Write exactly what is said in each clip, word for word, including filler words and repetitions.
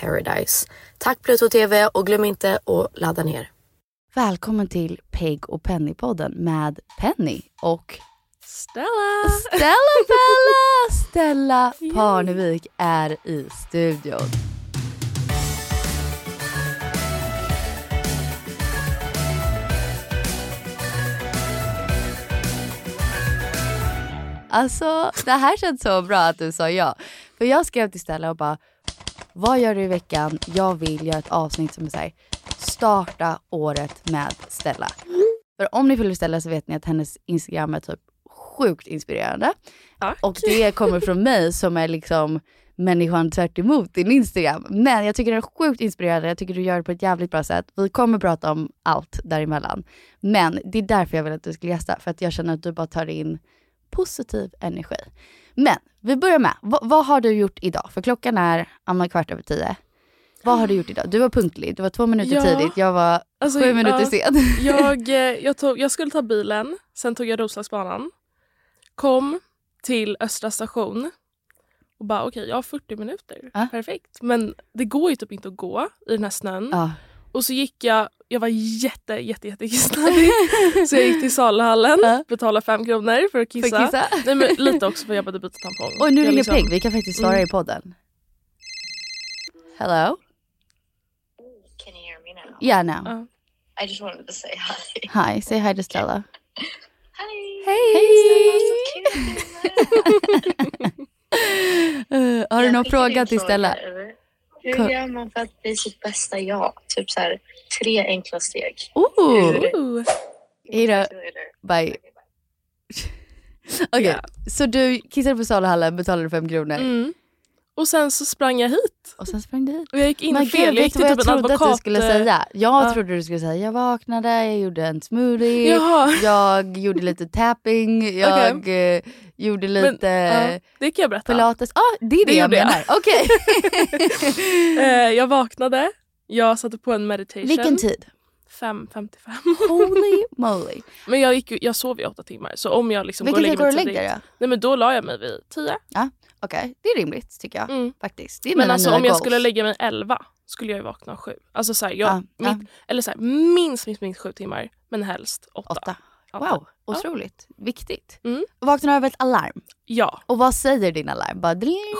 Paradise. Tack Pluto T V och glöm inte att ladda ner. Välkommen till Peg och Penny podden med Penny och Stella. Stella Bella. Stella Parnevik är i studion. Alltså, det här känns så bra att du sa ja. För jag skrev till Stella och bara, vad gör du i veckan? Jag vill göra ett avsnitt som är så här, starta året med Stella. För om ni följer Stella så vet ni att hennes Instagram är typ sjukt inspirerande. Tack. Och det kommer från mig som är liksom människan tvärt emot din Instagram. Men jag tycker den är sjukt inspirerande. Jag tycker du gör det på ett jävligt bra sätt. Vi kommer prata om allt däremellan. Men det är därför jag vill att du skulle gästa. För att jag känner att du bara tar in positiv energi. Men vi börjar med, v- vad har du gjort idag? För klockan är annan kvart över tio. Vad har du gjort idag? Du var punktlig. Du var två minuter ja, tidigt. Jag var alltså, sju minuter ja, sen. Jag, jag, tog, jag skulle ta bilen. Sen tog jag Roslagsbanan. Kom till Östra station. Och bara, okej, okay, jag har fyrtio minuter. Ah. Perfekt. Men det går ju typ inte att gå i den här snön. Ah. Och så gick jag. Jag var jätte, jätte, jätte kissnödig. Så jag gick till saluhallen. Ah. Betalade fem kronor för att kissa. För kissa? Nej, men lite också för jag bara byta tampong. Och nu ringer liksom Peg. Vi kan faktiskt svara mm. i podden. Hello? Can you hear me now? Yeah, now. Uh, I just wanted to say hi. Hi, say hi to Stella. Hi. Hey. Hey. Stella, uh, har du någon fråga till Stella? Hur gör man för att bli sitt bästa jag? Typ så här, tre enkla steg. Ooh. Hur, Ooh. Hur, Ida, bye. bye. Okej, okay. Yeah. Så du kissade på saluhallen, betalade fem kronor. Mm. Och sen så sprang jag hit. Och sen sprang du hit. Och jag gick in men fel. Jag gick till typ en advokat. Jag skulle säga. Jag ja. trodde du skulle säga, jag vaknade, jag gjorde en smoothie. Jaha. Jag gjorde lite tapping. Jag okay. eh, gjorde lite... Men, ja, det kan jag berätta. Pilates. Ja, ah, det är det, det jag menar. Jag. Okej. eh, jag vaknade. Jag satte på en meditation. Vilken tid? fem femtiofem. Holy moly. Men jag, gick, jag sov i åtta timmar. Så om jag liksom går och lägger mig tidigt. Lägger, ja? Nej, men då la jag mig vid tio. Ja, okej. Okay. Det är rimligt tycker jag. Mm. Faktiskt. Det är men alltså om jag goals. skulle lägga mig elva skulle jag ju vakna sju. Alltså såhär, jag, ja, ja. Mitt, eller såhär, minst, minst, minst sju timmar. Men helst åtta. åtta. Wow, ja. Otroligt. Viktigt. Mm. Vaknar över ett alarm? Ja. Och vad säger din alarm? Bara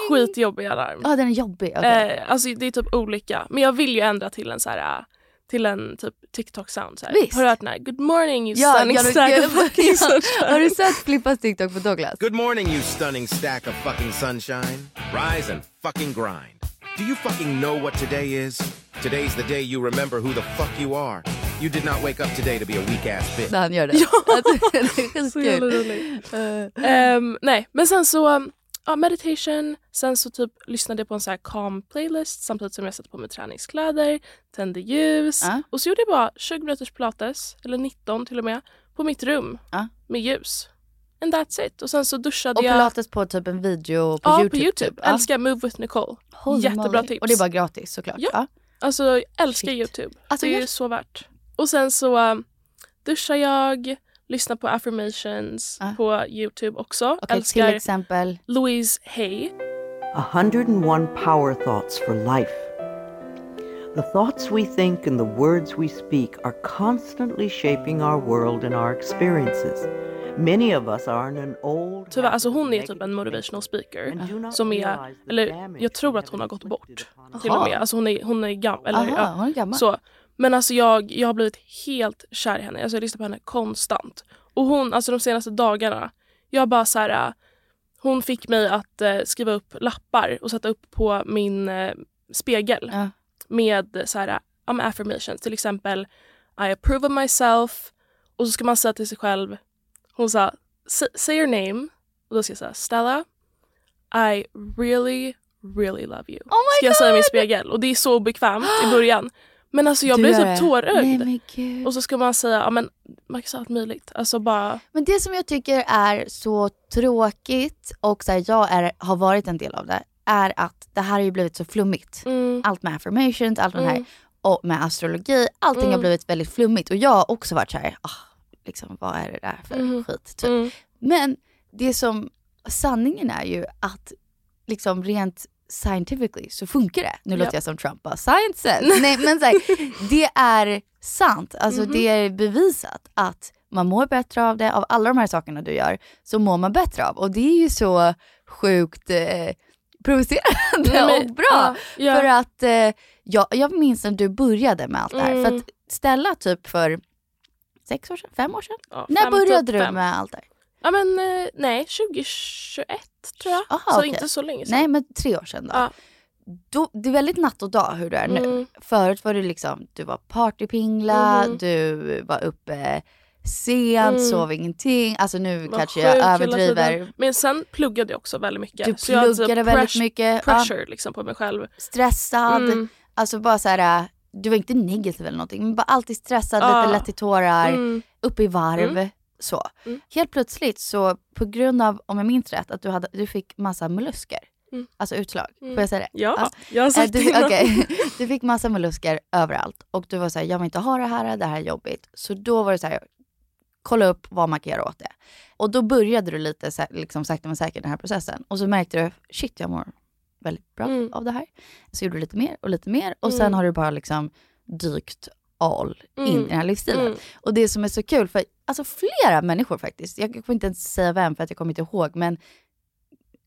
skitjobbig alarm. Ja, ah, den är jobbig. Okay. Eh, alltså det är typ olika. Men jag vill ju ändra till en så här... Till en typ TikTok-sound. Har du hört den här? Good morning, you ja, stunning ja, stack ja, of fucking sunshine. Har du sett Filipas TikTok på Douglas? Good morning, you stunning stack of fucking sunshine. Rise and fucking grind. Do you fucking know what today is? Today's the day you remember who the fuck you are. You did not wake up today to be a weak-ass bitch. När han gör det. Ja, så jävla roligt. Uh, um, nej, men sen så... Um, ja, meditation. Sen så typ lyssnade jag på en så här calm playlist samtidigt som jag satte på mig träningskläder, tände ljus. Uh. Och så gjorde jag bara tjugo minuters pilates, eller nitton till och med, på mitt rum uh. med ljus. And that's it. Och sen så duschade och jag... Och pilates på typ en video på ja, YouTube. Ja, på YouTube. Typ. Uh. Älskar Move with Nicole. Holy jättebra molly. Tips. Och det är bara gratis såklart. Ja, uh. alltså jag älskar Shit. YouTube. Alltså, det är jag... så värt. Och sen så uh, duschar jag... Lyssna på affirmations ah. på YouTube också. Okay, älskar till exempel Louise Hay. one hundred one power thoughts for life. The thoughts we think and the words we speak are constantly shaping our world and our experiences. Many of us are in an old... Tyvärr, alltså hon är typ en motivational speaker uh. som är, eller jag tror att hon har gått bort till och med. Alltså hon är, hon är gammal. Eller, Aha, ja. hon är gammal. Så... Men alltså jag, jag har blivit helt kär i henne. Alltså jag lyssnar på henne konstant. Och hon, alltså de senaste dagarna, jag bara så här, hon fick mig att eh, skriva upp lappar och sätta upp på min eh, spegel. Ja. Med så här, um, affirmations. Till exempel, I approve of myself. Och så ska man säga till sig själv, hon sa, say your name. Och då ska jag säga, Stella, I really, really love you. Oh my ska jag God. Säga min spegel. Och det är så obekvämt i början. Men alltså jag du blev typ tårögd. Och så ska man säga, ja men man kan säga allt möjligt. Alltså bara... Men det som jag tycker är så tråkigt och så här, jag är, har varit en del av det är att det här har ju blivit så flummigt. Mm. Allt med affirmations, allt mm. det här och med astrologi, allting mm. har blivit väldigt flummigt. Och jag har också varit så här, ah, liksom vad är det där för mm. skit typ. Mm. Men det som sanningen är ju att liksom rent scientifically så funkar det. Nu yep. låter jag som Trump bara, science. Nej, men så här, det är sant. Alltså mm-hmm. det är bevisat att man mår bättre av det. Av alla de här sakerna du gör så mår man bättre av. Och det är ju så sjukt eh, provocerande mm, och bra. Uh, yeah. För att eh, jag, jag minns när du började med allt det här. Mm. För att ställa typ för sex år sedan, fem år sedan. Ja, när fem, började typ du med allt det här? Ja men nej, tjugo tjugoett tror jag. Aha, så okay. inte så länge sedan. Nej men tre år sedan då. Ja. Då det är väldigt natt och dag hur du är mm. nu. Förut var du liksom, du var partypingla, mm. du var uppe sent, mm. sov ingenting. Alltså nu var kanske jag överdriver. Men sen pluggade jag också väldigt mycket. Du så pluggade jag hade väldigt press, mycket. Pressure ja. Liksom på mig själv. Stressad. Mm. Alltså bara så här, du var inte negativ eller någonting. Men bara alltid stressad, ja. Lite lätt i tårar, mm. uppe i varv. Mm. Så. Mm. Helt plötsligt så på grund av, om jag minns rätt, att du, hade, du fick massa mollusker. Mm. Alltså utslag. Mm. Får jag säga det? Ja, alltså, jag har sagt du, det. Okay. Du fick massa mollusker överallt. Och du var så här, jag vill inte ha det här, det här är jobbigt. Så då var det så här, kolla upp vad man kan göra åt det. Och då började du lite så här, liksom sakta men säkert den här processen. Och så märkte du, shit jag mår väldigt bra mm. av det här. Så gjorde du lite mer och lite mer. Och mm. sen har du bara liksom dykt all in mm. i den här livsstilen. Mm. Och det som är så kul, för alltså flera människor faktiskt, jag får inte ens säga vem för att jag kommer inte ihåg, men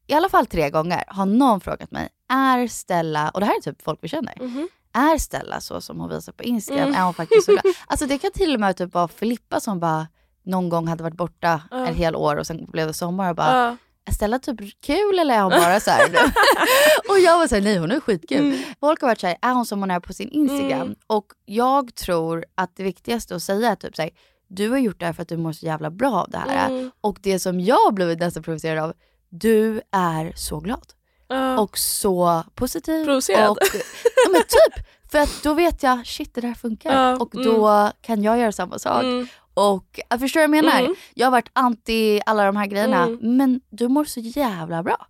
i alla fall tre gånger har någon frågat mig, är Stella, och det här är typ folk vi känner, mm-hmm. är Stella så som hon visar på Instagram? Mm. Är hon faktiskt så? Alltså det kan till och med typ vara Filipa som bara någon gång hade varit borta uh. en hel år och sen blev det sommar och bara... Uh. Stella typ kul eller är hon bara så här nu? Och jag var så här, nej hon är skitkul. Mm. Folk har varit så här, är hon som hon är på sin Instagram? Mm. Och jag tror att det viktigaste att säga är typ så här, du har gjort det här för att du mår så jävla bra av det här. Mm. Och det som jag blev nästan provocerad av, du är så glad. Uh. Och så positiv. Provocerad. Och, ja, men typ. För att då vet jag, shit, det där funkar. Uh. Och då mm. kan jag göra samma sak. Mm. Och jag förstår vad jag menar. Mm. Jag har varit anti alla de här grejerna. Mm. Men du mår så jävla bra.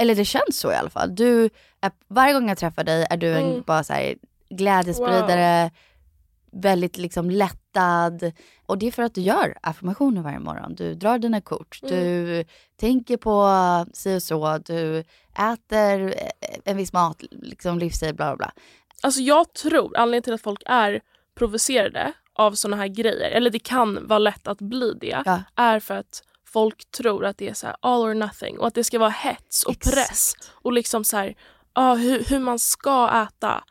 Eller det känns så i alla fall. Du är, varje gång jag träffar dig är du mm. en bara så här glädjespridare. Wow. Väldigt liksom lättad. Och det är för att du gör affirmationer varje morgon. Du drar dina kort. Mm. Du tänker på sig och så. Du äter en viss mat. Liksom livsstil, bla bla bla. Alltså jag tror, anledningen till att folk är provocerade av såna här grejer, eller det kan vara lätt att bli det, ja. Är för att folk tror att det är så här all or nothing. Och att det ska vara hets och exakt. Press. Och liksom så här, ah, hur, hur man ska äta.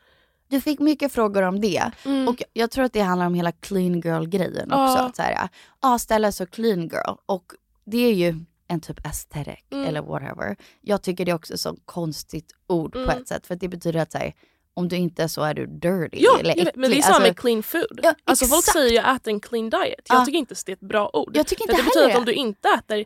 Du fick mycket frågor om det. Mm. Och jag tror att det handlar om hela clean girl-grejen också. Ja. Att så här, ah, Stella så clean girl. Och det är ju en typ aesthetic mm. eller whatever. Jag tycker det är också ett så konstigt ord mm. på ett sätt. För att det betyder att så här, om du inte är så är du dirty. Ja, eller äcklig. Men det är samma alltså, med clean food. Ja, alltså folk säger ju ät en clean diet. Jag ah. tycker inte att det är ett bra ord. Jag tycker inte för det betyder det. Att om du inte äter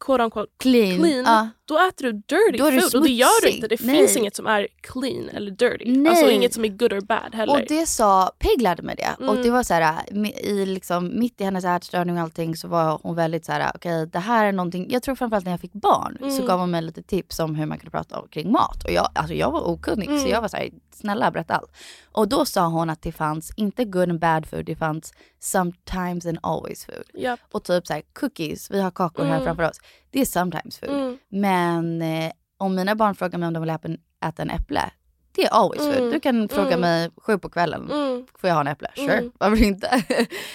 quote unquote clean, clean ah. då äter du dirty då du food. Smutsig. Och det gör du inte. Det nej. Finns inget som är clean eller dirty. Nej. Alltså inget som är good or bad heller. Och det sa, Peg lärde mig det. Mm. Och det var så här, i, liksom, mitt i hennes ätstörning och allting så var hon väldigt så här, okej okay, det här är någonting, jag tror framförallt när jag fick barn mm. så gav hon mig lite tips om hur man kunde prata om, kring mat. Och jag, alltså jag var okunnig mm. så jag var så här, snälla berätta allt. Och då sa hon att det fanns inte good and bad food, det fanns sometimes and always food. Yep. Och typ så här, cookies, vi har kakor mm. här framför oss. Det är sometimes food. Mm. Men eh, om mina barn frågar mig om de vill äta en, äta en äpple, det är always mm. food. Du kan fråga mm. mig sju på kvällen. Mm. Får jag ha en äpple? Sure, mm. varför inte?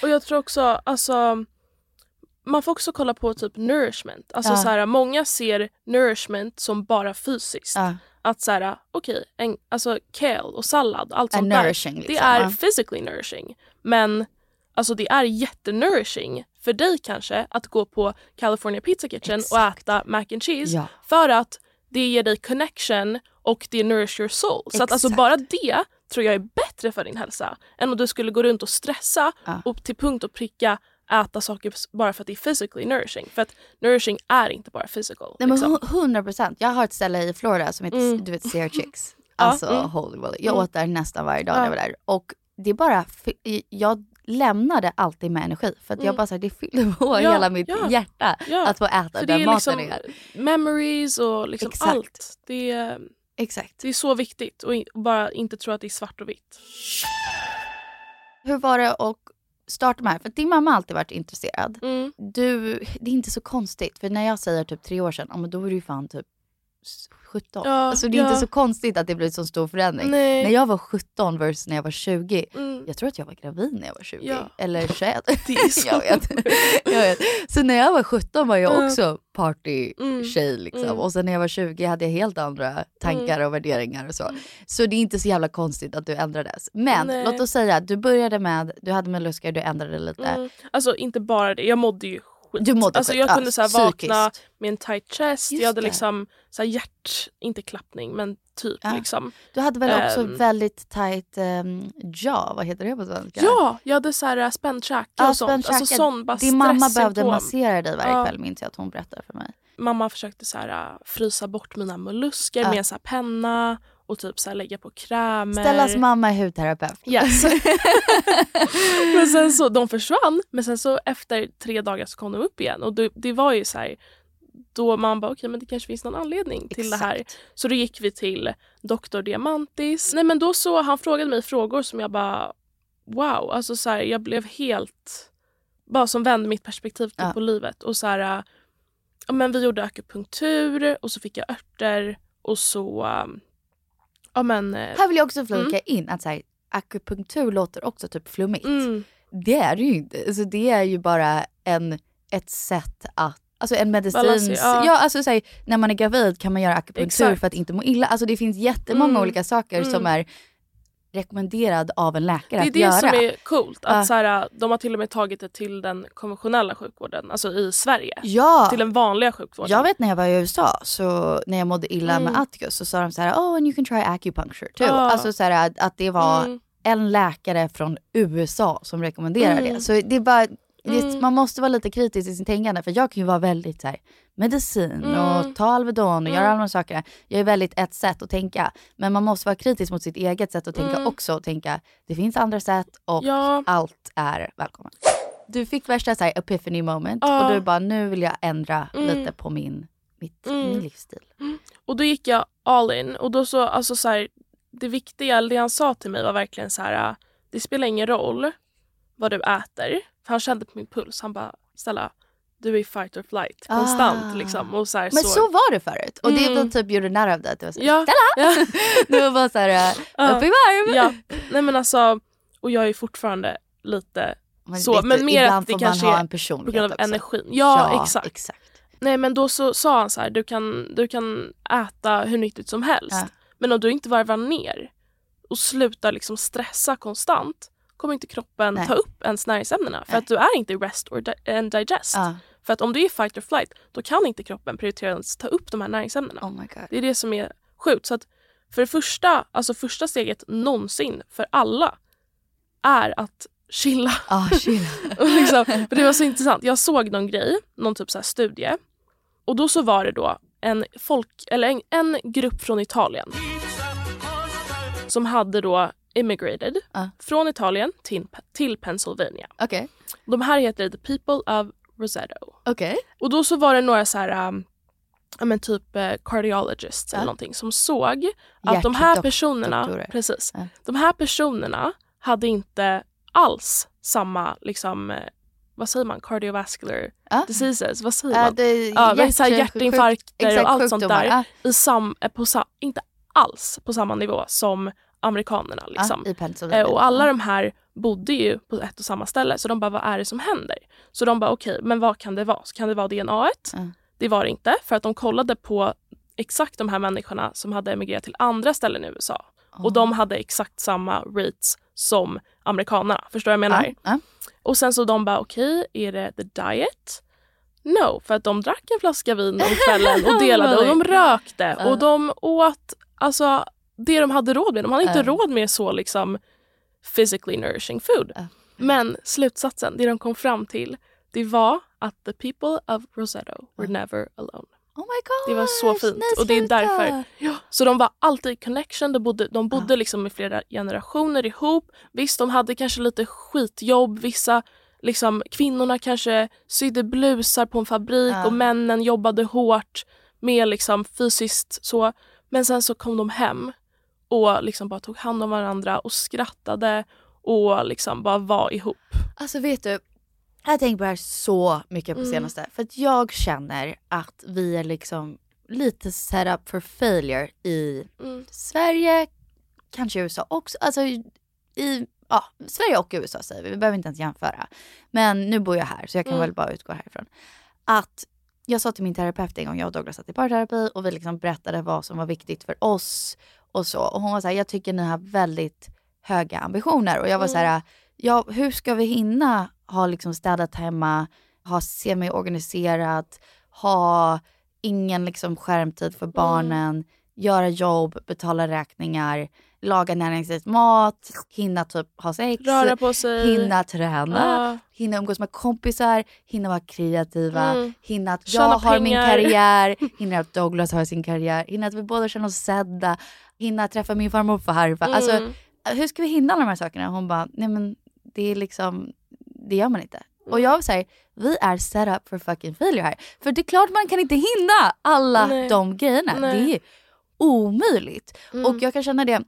Och jag tror också, alltså, man får också kolla på typ nourishment. Alltså ja. Så här, många ser nourishment som bara fysiskt. Ja. Att så här, okej, okay, alltså kale och sallad, allt sånt där. Liksom. Det är ja. Physically nourishing. Men alltså det är jättenourishing för dig kanske att gå på California Pizza Kitchen exakt. Och äta mac and cheese ja. För att det ger dig connection och det nourish your soul. Exakt. Så att alltså bara det tror jag är bättre för din hälsa än om du skulle gå runt och stressa ja. Och till punkt och pricka äta saker bara för att det är physically nourishing. För att nourishing är inte bara physical. Nej liksom. Men hundra procent. Jag har ett ställe i Florida som heter, mm. du vet, Sierra Chicks. Alltså, ja, mm. holy moly. Jag åt där nästan varje dag ja. När jag var där. Och det är bara, jag lämnade alltid med energi. För att mm. jag bara så här, det fyller på ja, hela mitt ja, hjärta ja. Att få äta för den maten liksom är. Memories och liksom exakt. Allt. Det är, exakt. Det är så viktigt. Och bara inte tro att det är svart och vitt. Hur var det och starta med här, för din mamma har alltid varit intresserad. Mm. Du, det är inte så konstigt. För när jag säger typ tre år sedan, ja, men då är du ju fan typ sjutton. Ja, alltså det är ja. Inte så konstigt att det blir en sån stor förändring. Nej. När jag var sjutton versus när jag var tjugo. Mm. Jag tror att jag var gravid när jag var tjugo. Ja. Eller tjugoett. Det är så. jag vet. jag vet. Så när jag var sjutton var jag mm. också party-tjej. Liksom. Mm. Och sen när jag var tjugo hade jag helt andra tankar mm. och värderingar och så. Mm. Så det är inte så jävla konstigt att du ändrades. Men nej. Låt oss säga, du började med, du hade med luskar, du ändrade lite. Mm. Alltså inte bara det, jag mådde ju. Du mådde alltså, jag kunde så här, vakna med en tight chest. Just jag hade det. Liksom så här, hjärt, inte klappning, men typ ja. Liksom. Du hade väl också um, väldigt tight um, jaw, vad heter det på svenska? Ja, jag hade så här spännchack och ja, sånt. Alltså sån bara din mamma behövde massera dig varje ja. Kväll, minns jag att hon berättade för mig. Mamma försökte så här frysa bort mina mollusker ja. Med en så här penna. Och typ så här lägga på krämer. Stellas mamma är hudterapeut. Yes. Men sen så, de försvann. Men sen så efter tre dagar så kom de upp igen. Och det, det var ju så här, då man bara, okej okay, men det kanske finns någon anledning till exakt. Det här. Så då gick vi till doktor Diamantis. Nej men då så, han frågade mig frågor som jag bara, wow. Alltså så här, jag blev helt, bara som vände mitt perspektiv typ ja. På livet. Och så här, ja men vi gjorde akupunktur. Och så fick jag örter. Och så... Ja, men, här vill jag också flika mm. in att så här, akupunktur låter också typ flummigt. Mm. Det är det ju inte. Alltså, det är ju bara en, ett sätt att... Alltså en medicins... Ja. Ja, alltså, så här, när man är gravid kan man göra akupunktur exakt. För att inte må illa. Alltså, det finns jättemånga mm. olika saker mm. som är rekommenderad av en läkare att göra. Det är det som är coolt. Att, uh. så här, de har till och med tagit det till den konventionella sjukvården. Alltså i Sverige. Ja. Till den vanliga sjukvården. Jag vet när jag var i U S A. Så när jag mådde illa mm. med Atticus. Så sa de så här. Oh, and you can try acupuncture too. Uh. Alltså så här, att det var mm. en läkare från U S A som rekommenderar mm. det. Så det är bara, det, mm. man måste vara lite kritisk i sin tänkande. För jag kan ju vara väldigt så här, medicin mm. och ta Alvedon och mm. göra alla de sakerna. Jag är väldigt ett sätt att tänka. Men man måste vara kritisk mot sitt eget sätt att tänka mm. också. Och tänka, det finns andra sätt och ja. allt är välkommen. Du fick värsta så här, epiphany moment. Ja. Och du bara, nu vill jag ändra mm. lite på min, mitt, mm. min livsstil. Mm. Och då gick jag all in. Och då så, alltså så här, det viktiga, det han sa till mig var verkligen så här, det spelar ingen roll vad du äter. För han kände på min puls. Han bara, Stella, du är fight or flight. Konstant ah. liksom. Och så här, men så... så var det förut. Och mm. det var typ gjorde nära av det. Det var så här, ja. Stella! Ja. Det var bara så här, upp i varv. Ja. Nej men alltså, och jag är fortfarande lite men, så. Men du, mer att det kanske är på grund av också. Energin. Ja, ja exakt. exakt. Nej men då så sa han så här, du kan, du kan äta hur nyttigt som helst. Ja. Men om du inte varvar ner och slutar liksom stressa konstant kommer inte kroppen Nej. ta upp ens näringsämnena. För Nej. att du är inte rest or di- and digest. Ah. För att om du är fight or flight då kan inte kroppen prioritera att ta upp de här näringsämnena. Oh my God. Det är det som är sjukt. Så att för det första, alltså första steget någonsin för alla är att chilla. Ah, chilla. Och liksom, för det var så intressant. Jag såg någon grej, någon typ så här studie. Och då så var det då en folk eller en, en grupp från Italien som hade då immigrated uh. från Italien till, till Pennsylvania. Okej. Okay. De här heter The People of Rosetto. Okej. Okay. Och då så var det några så här um, ja men typ uh, cardiologists uh. eller någonting som såg att Jack, de här dok- personerna doktorer. precis. Uh. De här personerna hade inte alls samma liksom vad säger man? Cardiovascular ah. diseases. Vad säger uh, man? Det, ja, hjärt- så här, hjärtinfarkter sjuk, sjuk, och allt sånt där. Ah. I sam, på, inte alls på samma nivå som amerikanerna. Liksom. Ah, eh, och alla ah. de här bodde ju på ett och samma ställe. Så de bara, vad är det som händer? Så de bara, okej, okay, men vad kan det vara? Så kan det vara D N A-et? Ah. Det var det inte. För att de kollade på exakt de här människorna som hade emigrerat till andra ställen i U S A. Oh. Och de hade exakt samma rates som amerikanerna. Förstår jag menar? Ah. Ah. Och sen så de bara, okej, okay, är det the diet? No, för att de drack en flaska vin om kvällen och delade och de rökte. Uh. Och de åt, alltså, det de hade råd med. De hade uh. inte råd med så liksom physically nourishing food. Uh. Men slutsatsen, det de kom fram till, det var att the people of Rosetto were uh. never alone. Oh my God, det var så fint. Nej, och det är därför. Ja. Så de var alltid i connection. De bodde, de bodde ja. liksom i flera generationer ihop. Visst, de hade kanske lite skitjobb. Vissa, liksom, kvinnorna kanske sydde blusar på en fabrik. Ja. Och männen jobbade hårt med liksom, fysiskt så. Men sen så kom de hem. Och liksom bara tog hand om varandra. Och skrattade. Och liksom bara var ihop. Alltså vet du. Jag tänker på det här så mycket på senaste. Mm. För att jag känner att vi är liksom lite set up for failure i mm. Sverige, kanske U S A också. Alltså i ja, Sverige och U S A säger vi. Vi behöver inte ens jämföra. Men nu bor jag här så jag kan mm. väl bara utgå härifrån. Att jag sa till min terapeut en gång, jag och Douglas satt i parterapi och vi liksom berättade vad som var viktigt för oss och så. Och hon var så här, jag tycker ni har väldigt höga ambitioner. Och jag var mm. så här, ja, hur ska vi hinna ha liksom städat hemma, ha semi-organiserat, ha ingen liksom skärmtid för barnen, mm. göra jobb, betala räkningar, laga näringsrikt mat, hinna typ ha sex, röra på sig, hinna träna, uh. hinna umgås med kompisar, hinna vara kreativa, mm. hinna att jag tjäna har pengar. Min karriär, hinna att Douglas har sin karriär, hinna att vi båda känner oss sedda, hinna träffa min farmor och farfar. Mm. Alltså, hur ska vi hinna alla de här sakerna? Hon bara, nej men det är liksom... Det gör man inte. Och jag säger, vi är set up for fucking failure här. För det är klart man kan inte hinna alla Nej. de grejerna. Nej. Det är ju omöjligt. Mm. Och jag kan känna det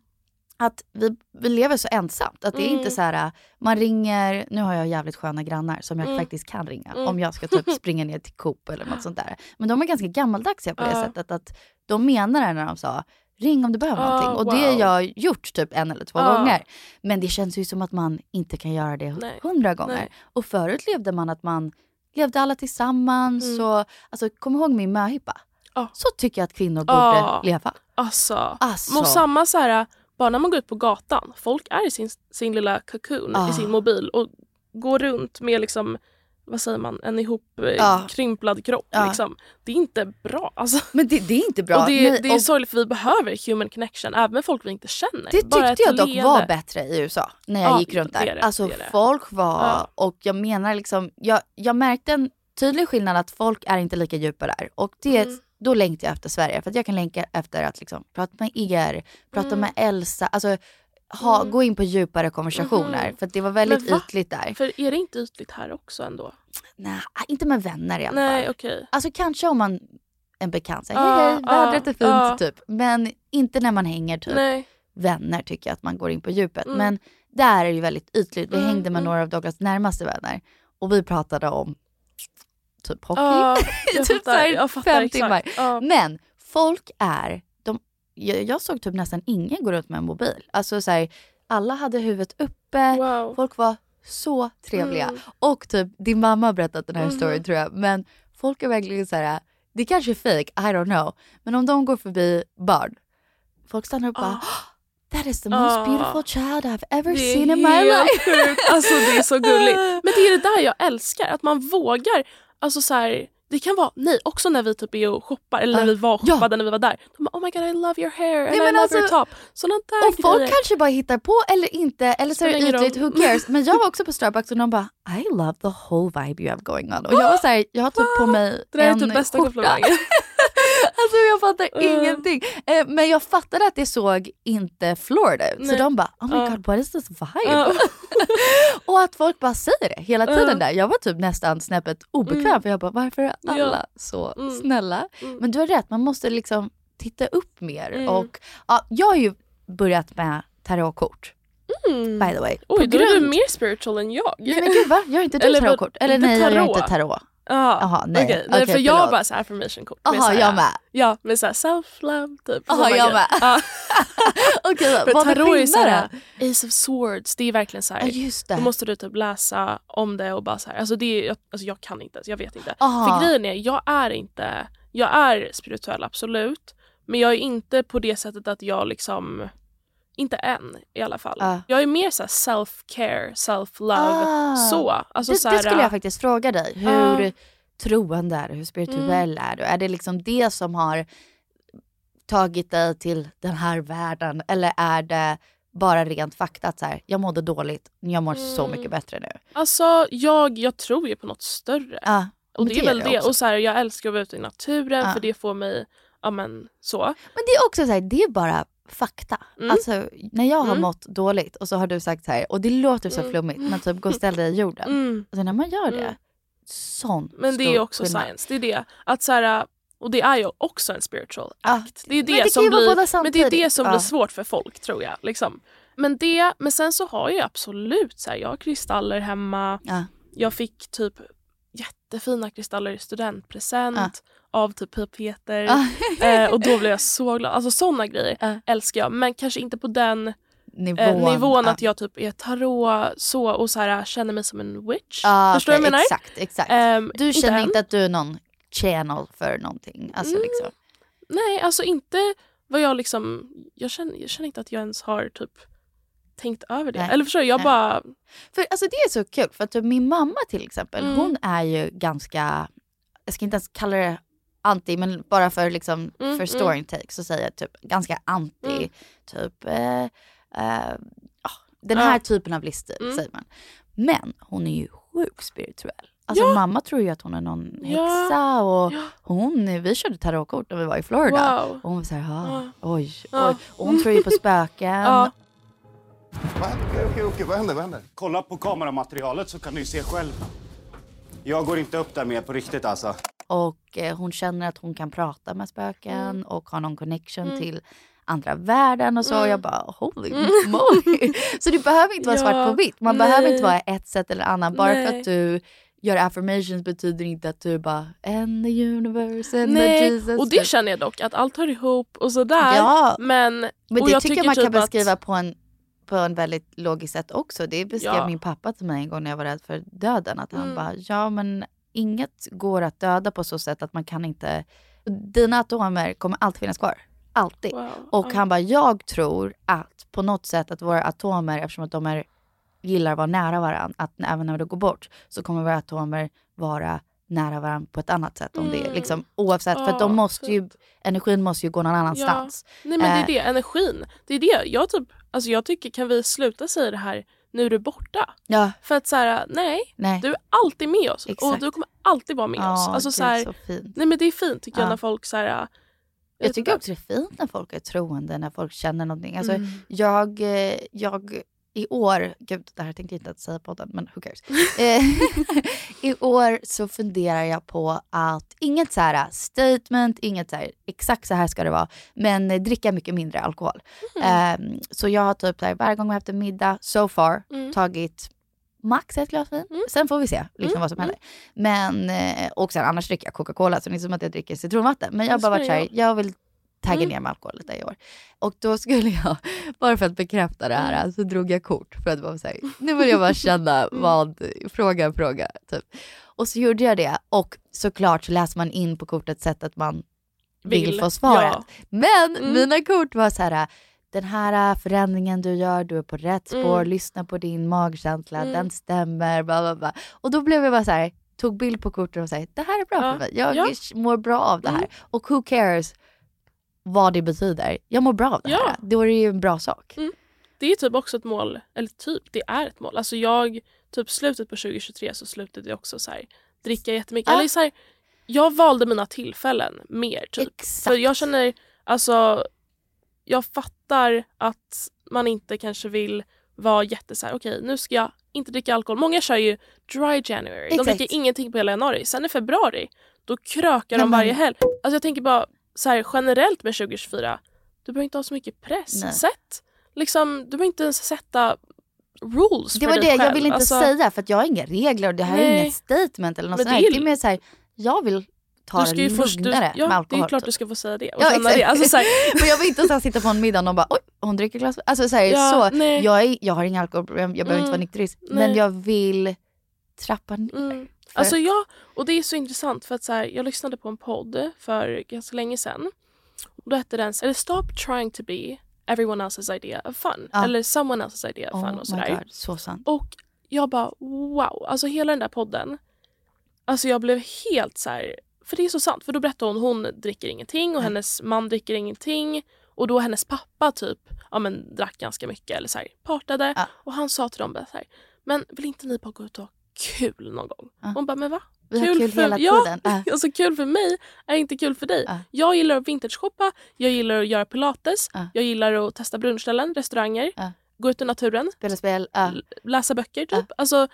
att vi, vi lever så ensamt. Att det är mm. inte så här, man ringer, nu har jag jävligt sköna grannar som jag mm. faktiskt kan ringa. Mm. Om jag ska typ springa ner till Coop eller något sånt där. Men de är ganska gammaldags på det uh. sättet att de menar det när de sa... Ring om du behöver oh, någonting. Och wow. det har jag gjort typ en eller två oh. gånger. Men det känns ju som att man inte kan göra det Nej. hundra gånger. Nej. Och förut levde man att man levde alla tillsammans. Mm. Och, alltså, kom ihåg min möhippa. Oh. Så tycker jag att kvinnor borde oh. leva. Alltså. alltså. Och samma så här, bara när man går ut på gatan. Folk är i sin, sin lilla cocoon oh. i sin mobil. Och går runt med liksom vad säger man, en ihop ja. krymplad kropp ja. liksom. Det är inte bra alltså. Men det, det är inte bra. Och det, nej, det är och... sorgligt, för vi behöver human connection även med folk vi inte känner. Det bara tyckte jag dock leende. Var bättre i U S A när jag ja, gick runt där. Det, alltså det det. Folk var ja. och jag menar liksom jag, jag märkte en tydlig skillnad att folk är inte lika djupa där. Och det mm. då längtar jag efter Sverige, för att jag kan längta efter att liksom prata med er, prata mm. med Elsa, alltså ha, mm. gå in på djupare konversationer. Mm. För att det var väldigt ytligt där. För är det inte ytligt här också ändå? Nej, inte med vänner i alla fall. Nej, okej. Okay. Alltså kanske om man en bekant säger, ah, hej, hej, vädret ah, är fint, ah. typ. Men inte när man hänger typ. Nej. Vänner tycker jag att man går in på djupet. Mm. Men där är ju väldigt ytligt. Vi mm. hängde med några av Douglas närmaste vänner. Och vi pratade om typ hockey. Ah, typ fattar, så fem timmar. Ah. Men folk är... Jag, jag såg typ nästan ingen gå runt med en mobil. Alltså så här, alla hade huvudet uppe. Wow. Folk var så trevliga. Mm. Och typ, din mamma har berättat den här mm. storyn tror jag. Men folk är verkligen så här, det kanske är fake, I don't know. Men om de går förbi barn, folk stannar upp och bara, that is the most oh. beautiful child I've ever seen in my life. Alltså det är så gulligt. Men det är det där jag älskar, att man vågar, alltså så här... Det kan vara, nej, också när vi typ är och shoppar. Eller när uh, vi var och shoppade, ja. när vi var där. De bara, oh my god, I love your hair. And nej, I love alltså, your top. Sådana där och folk grejer. Kanske bara hittar på eller inte. Eller så är det ytligt, who cares. Men jag var också på Starbucks och de bara, I love the whole vibe you have going on. Och jag var så här, jag har typ på mig det en är typ bästa skjorta. Alltså jag fattar uh. ingenting. Eh, men jag fattade att det såg inte Florida ut. Nej. Så de bara, oh my uh. god, what is this vibe? Uh. Och att folk bara säger det hela tiden uh. där. Jag var typ nästan snäppet obekväm. Mm. För jag bara, varför är alla ja. så mm. snälla? Mm. Men du har rätt, man måste liksom titta upp mer. Mm. Och ja, jag har ju börjat med tarotkort. Mm. By the way. Oj, då är du mer spiritual än jag. Nej, men gud va? Jag har inte du tarotkort. Eller nej, jag har inte tarot. Aha, aha, nej. Okay. Nej, okay, för jag har bara så affirmation-kort. Jaha, jag med. Ja, med så här self-love typ. Jaha, jag med. Ja. Okej, okay, vad är det här? Ace of Swords, det är verkligen så här. Ja, just det. Då måste du typ läsa om det och bara så här. Alltså, det är, alltså jag kan inte, jag vet inte. Aha. För grejen är, jag är inte, jag är spirituell absolut. Men jag är inte på det sättet att jag liksom... Inte än i alla fall. Uh. Jag är mer så här self-care, self-love. Uh. Så. Alltså, det, så här, det skulle jag faktiskt fråga dig. Hur uh. troende är du? Hur spirituell mm. är du? Är det liksom det som har tagit dig till den här världen? Eller är det bara rent fakta att så här, jag mådde dåligt, jag mår mm. så mycket bättre nu? Alltså, jag, jag tror ju på något större. Uh. Och det, det är väl det. Också. Och så här, jag älskar att vara ute i naturen uh. för det får mig, ja men så. Men det är också så här, det är bara... fakta. Mm. Alltså när jag har mm. mått dåligt och så har du sagt så här, och det låter så flummigt, men typ gå och ställ dig i jorden. Mm. Alltså när man gör det mm. sån. Men det är också skillnad. Science. Det är det. Att så här, och det är ju också en spiritual ah. act. Det är det, det som blir, men det är det som ah. blir svårt för folk tror jag liksom. Men det, men sen så har jag absolut så här, jag har kristaller hemma. Ah. Jag fick typ jättefina kristaller i studentpresent. Ah. Av typ Peter. eh, och då blev jag så glad. Alltså sådana grejer uh. älskar jag. Men kanske inte på den nivån, eh, nivån uh. att jag typ är tarot så, och så här, känner mig som en witch. Uh, Förstår okay, du vad jag menar? Exakt, exakt. Um, du inte känner än. Inte att du är någon channel för någonting? Alltså, mm, liksom. Nej, alltså inte vad jag liksom... Jag känner, jag känner inte att jag ens har typ... tänkt över det. Nej, eller förstår jag, jag bara... För, alltså, det är så kul. För att min mamma till exempel, mm. hon är ju ganska... Jag ska inte ens kalla det anti, men bara för liksom mm, för story mm. take så säger jag typ ganska anti mm. typ eh, eh, oh, den här ja. typen av listor mm. säger man. Men hon är ju sjukt spirituell. Alltså ja. mamma tror ju att hon är någon häxa ja. och ja. hon, vi körde tarotkort när vi var i Florida. Wow. Och hon var så här, ah, ja. oj, ja. oj. Och hon tror ju på spöken. Ja. Okej, okej, okej, vad händer, vad händer? Kolla på kameramaterialet så kan du se själv. Jag går inte upp där mer på riktigt alltså. Och eh, hon känner att hon kan prata med spöken mm. och har någon connection mm. till andra världen och så. Mm. Och jag bara, holy mm. moly. Så det behöver inte vara ja. svart på vitt. Man Nej. behöver inte vara ett sätt eller annat. Bara Nej. för att du gör affirmations betyder inte att du bara, and the universe, and Nej. the Jesus. Och det känner jag dock, att allt hör ihop och sådär. Ja. Men, Men det jag tycker jag man typ kan beskriva att... på en... på en väldigt logiskt sätt också. Det beskrev ja. min pappa till mig en gång när jag var rädd för döden. Att han mm. bara, ja men inget går att döda på så sätt att man kan inte... Dina atomer kommer alltid finnas kvar. Alltid. Wow. Och han bara, jag tror att på något sätt att våra atomer, eftersom att de är gillar att vara nära varandra, att även när du går bort så kommer våra atomer vara nära varandra på ett annat sätt om mm. det liksom oavsett ja, för att de måste ju energin måste ju gå någon annanstans. Ja. Nej men det är det energin. Det är det. Jag typ alltså jag tycker kan vi sluta säga det här nu är du borta. Ja. För att så här nej, nej. Du är alltid med oss. Exakt. Och du kommer alltid vara med ja, oss. Alltså så här så fint. Nej men det är fint tycker ja. jag när folk så här jag tycker också det är fint när folk är troende, när folk känner någonting. Alltså mm. jag jag i år, gud det här tänkte jag inte att säga på den, men who cares. Eh, I år så funderar jag på att inget så här statement, inget så här, exakt så här ska det vara, men dricka mycket mindre alkohol. Mm. Eh, så jag har typ där, varje gång jag efter middag, so far, mm. tagit max ett glas vin. Mm. Sen får vi se liksom mm. vad som händer. Men, och sen annars dricker jag Coca-Cola, så det är inte som att jag dricker citronvatten. Men jag har bara varit så här, jag vill tagga mm. ner med alkohol lite i år. Och då skulle jag, bara för att bekräfta det här, så drog jag kort för att vara så här, nu vill jag bara känna vad, fråga, fråga, typ. Och så gjorde jag det. Och såklart så läser man in på kortet sätt att man vill, vill få svaret. Ja. Men mm. mina kort var så här, den här förändringen du gör, du är på rätt spår, mm. lyssna på din magkänsla, mm. den stämmer, bla, bla, bla. Och då blev jag bara så här, tog bild på kortet och sa, det här är bra ja. för mig, jag ja. mår bra av det här. Mm. Och who cares vad det betyder. Jag mår bra av det ja. här. Då är det ju en bra sak. Mm. Det är typ också ett mål. Eller typ, det är ett mål. Alltså jag, typ slutet på tjugohundratjugotre så slutade jag också så här, dricka jättemycket. Ja. Eller så här, jag valde mina tillfällen mer typ. Exakt. För jag känner, alltså jag fattar att man inte kanske vill vara jätte så här, okej, okay, nu ska jag inte dricka alkohol. Många kör ju dry january. Exakt. De dricker ingenting på hela januari. Sen i februari, då krökar de varje helg. Alltså jag tänker bara så här, generellt med tjugohundratjugofyra, du behöver inte ha så mycket press. Sätt, liksom, du behöver inte ens sätta rules. Det var för det, jag vill inte alltså säga, för att jag har inga regler och det här nej. är inget statement eller något sånt. Det är ju mer så här, jag vill ta det lugnare ja, med alkohol. Det är ju klart typ. Du ska få säga det. Och ja, exakt. Det. Alltså, så här. Men jag vill inte så här, sitta på en middag och bara, oj, hon dricker glas. Alltså så, här, ja, så jag, är, jag har inga alkoholproblem, jag behöver mm, inte vara nykterist. Men jag vill trappa ner. Mm. Alltså ja, och det är så intressant för att så här, jag lyssnade på en podd för ganska länge sedan. Och då hette den eller Stop trying to be everyone else's idea of fun. Ah. Eller someone else's idea of oh fun och sådär. God, så sant. Och jag bara, wow, alltså hela den där podden. Alltså jag blev helt så här, för det är så sant. För då berättade hon, hon dricker ingenting och mm. hennes man dricker ingenting. Och då hennes pappa typ, ja men drack ganska mycket eller så här, partade. Ah. Och han sa till dem bara så här, men vill inte ni bara gå ut och kul någon gång. Ah. Hon bara, men va? Kul, kul för hela tiden. Ja, ah. alltså kul för mig är inte kul för dig. Ah. Jag gillar att vintage-shoppa, jag gillar att göra pilates, ah. jag gillar att testa brunchställen, restauranger, ah. gå ut i naturen, spela spel, ah. l- läsa böcker typ. Ah. Alltså,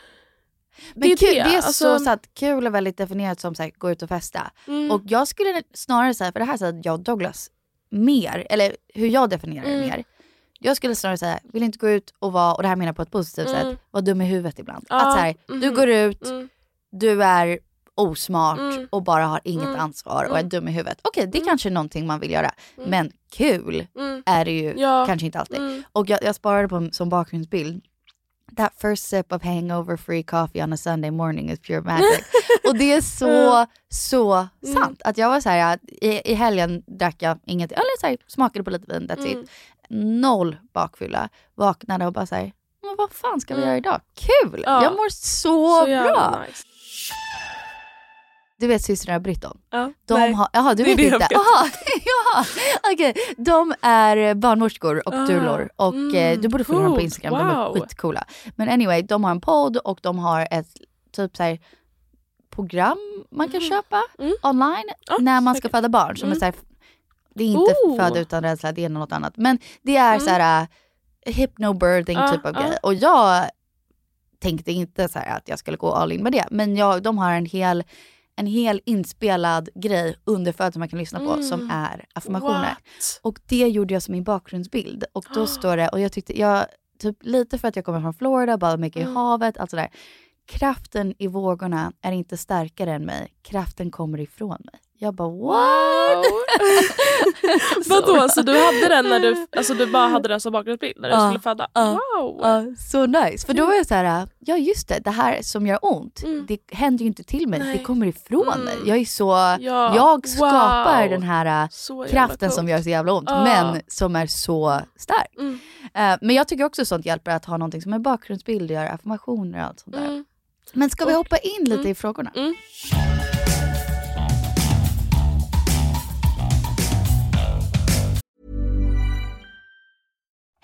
det men är kul, det. Det är alltså så, så att kul är väldigt definierat som så här, gå ut och festa. Mm. Och jag skulle snarare säga, för det här säger jag och Douglas mer, eller hur jag definierar mm. det mer. Jag skulle snarare säga, vill inte gå ut och vara, och det här menar på ett positivt mm. sätt, vara dum i huvudet ibland. Ah, att så här, mm, du går ut, mm. du är osmart mm. och bara har inget mm. ansvar och är dum i huvudet. Okej, okay, det är mm. kanske är någonting man vill göra. Mm. Men kul mm. är det ju ja. kanske inte alltid. Mm. Och jag, jag sparade på som bakgrundsbild. That first sip of hangover free coffee on a Sunday morning is pure magic. Och det är så, så mm. sant. Att jag var så här, i, i helgen drack jag inget, eller så här, smakade på lite vin, that's mm. it. Noll bakfylla. Vaknade och bara så här, men vad fan ska vi göra idag? Kul! Ja. Jag mår så, så bra! Nice. Du vet systrarna Britton. Ja, de har, jaha, du vet det inte. Jaha, ja. Okej, okay. De är barnmorskor och doulor. Och mm, du borde följa dem på Instagram, wow. De är skitcoola. Men anyway, de har en podd och de har ett typ så här program man kan mm. köpa mm. online oh, när man ska säkert. föda barn. Som mm. är så här, det är inte oh. föda utan rädsla, det är något annat. Men det är mm. så här uh, hypnobirthing uh, typ av uh. grej. Och jag tänkte inte så här att jag skulle gå all in med det. Men jag, de har en hel... en hel inspelad grej under födelsen som man kan lyssna på mm. som är affirmationer. What? Och det gjorde jag som min bakgrundsbild. Och då står det, och jag tyckte, jag typ lite för att jag kommer från Florida, bara mycket mm. i havet, allt sådär. Kraften i vågorna är inte starkare än mig. Kraften kommer ifrån mig. Jag bara, what? Wow. så, Vadå, så du hade den när du, alltså du bara hade den som bakgrundsbild när du ah, skulle föda? Ah, wow! Ah, så nice, för då var jag så här, ja just det, det här som gör ont, mm. det händer ju inte till mig, Nej. Det kommer ifrån mm. mig. Jag är så, ja. jag skapar wow. den här så kraften som gör så jävla ont, ah. men som är så stark. Mm. Uh, men jag tycker också sånt hjälper att ha någonting som är bakgrundsbild, göra affirmationer och allt sånt där. Mm. Men ska vi hoppa in lite mm. i frågorna? Mm.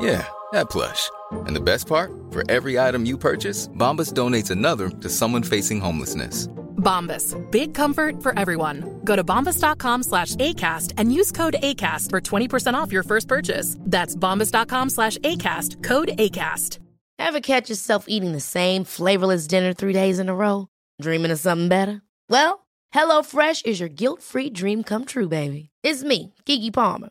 Yeah, that plush. And the best part? For every item you purchase, Bombas donates another to someone facing homelessness. Bombas, big comfort for everyone. Go to bombas.com slash ACAST and use code ACAST for twenty percent off your first purchase. That's bombas.com slash ACAST, code ACAST. Ever catch yourself eating the same flavorless dinner three days in a row? Dreaming of something better? Well, HelloFresh is your guilt-free dream come true, baby. It's me, Keke Palmer.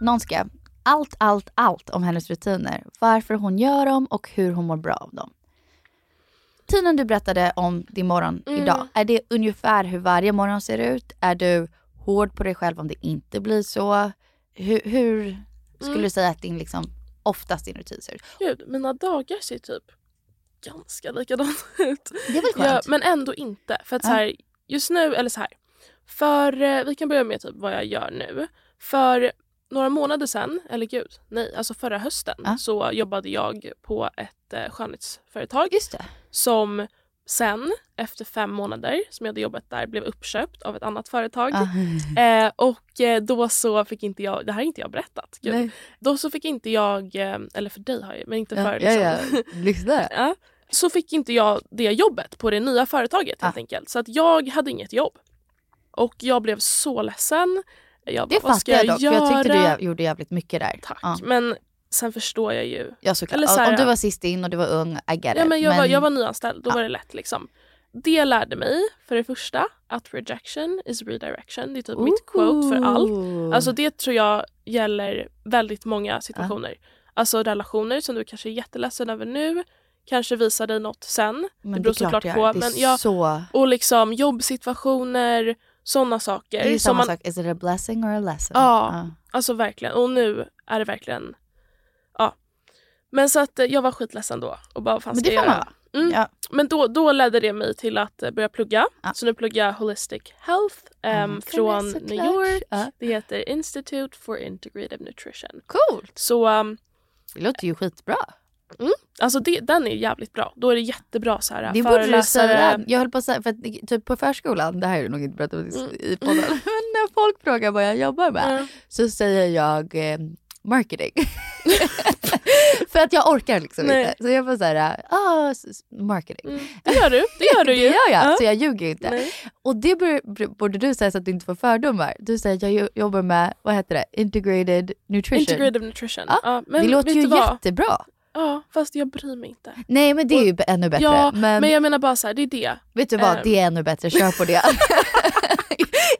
Någon ska allt, allt, allt om hennes rutiner. Varför hon gör dem och hur hon mår bra av dem. Tiden du berättade om din morgon mm. idag. Är det ungefär hur varje morgon ser ut? Är du hård på dig själv om det inte blir så? Hur, hur skulle mm. du säga att din, liksom, oftast din rutin ser ut? Gud, mina dagar ser typ ganska likadant ut. Det är väl skönt. Ja, men ändå inte. För att så här, just nu, eller så här. För, vi kan börja med typ vad jag gör nu. För... Några månader sen, eller gud, nej, alltså förra hösten ah. så jobbade jag på ett eh, skönhetsföretag. Just det. Som sen, efter fem månader som jag hade jobbat där, blev uppköpt av ett annat företag. Ah. Eh, och eh, då så fick inte jag, det här har inte jag berättat, gud. Nej. Då så fick inte jag, eh, eller för dig har jag, men inte ja, för liksom. Ja, ja. Lyssna. ja. Så fick inte jag det jobbet på det nya företaget helt ah. enkelt. Så att jag hade inget jobb. Och jag blev så ledsen. Jag bara, det fattar jag dock, jag för jag tyckte du gjorde jävligt mycket där. Tack, ja. Men sen förstår jag ju. Ja, eller så här, om du var sist in och du var ung, I get it. Ja, men jag, men... Var, jag var nyanställd, då ja. Var det lätt liksom. Det lärde mig, för det första, att rejection is redirection. Det är typ Ooh. Mitt quote för allt. Alltså det tror jag gäller väldigt många situationer. Ja. Alltså relationer som du kanske är jätteledsen över nu. Kanske visar dig något sen. Men det beror det såklart det på. Det men jag, så... Och liksom jobbsituationer... Sådana saker. Det är samma man... sak. Is it a blessing or a lesson? Ja, ah. alltså verkligen. Och nu är det verkligen... Ja. Ah. Men så att jag var skitledsen då och bara fanns det. Men det får man vara. Mm. Ja. Men då, då ledde det mig till att börja plugga. Ja. Så nu pluggar jag Holistic Health um, okay, från New York. Ja. Det heter Institute for Integrative Nutrition. Coolt! Så, um, det låter ju skitbra. Mm. Alltså det, den är jävligt bra. Då är det jättebra så här. Det borde du säga. Jag höll på att säga, för att, typ på förskolan, det här är nog inte bra mm. i podden. Men när folk frågar vad jag jobbar med mm. så säger jag... Eh, marketing. För att jag orkar liksom Nej. inte. Så jag får så här, ah, marketing. Mm, det gör du, det gör du ju. Det gör jag, uh-huh. så jag ljuger inte. Nej. Och det borde, borde du säga så att du inte får fördomar. Du säger att jag jobbar med, vad heter det? Integrated nutrition. Integrative nutrition. Ja, uh, men det låter ju vad? jättebra. Ja, fast jag bryr mig inte. Nej, men det är ju och, ännu bättre. Ja, men, men jag menar bara så här, det är det. Vet du vad, um... det är ännu bättre, kör på det.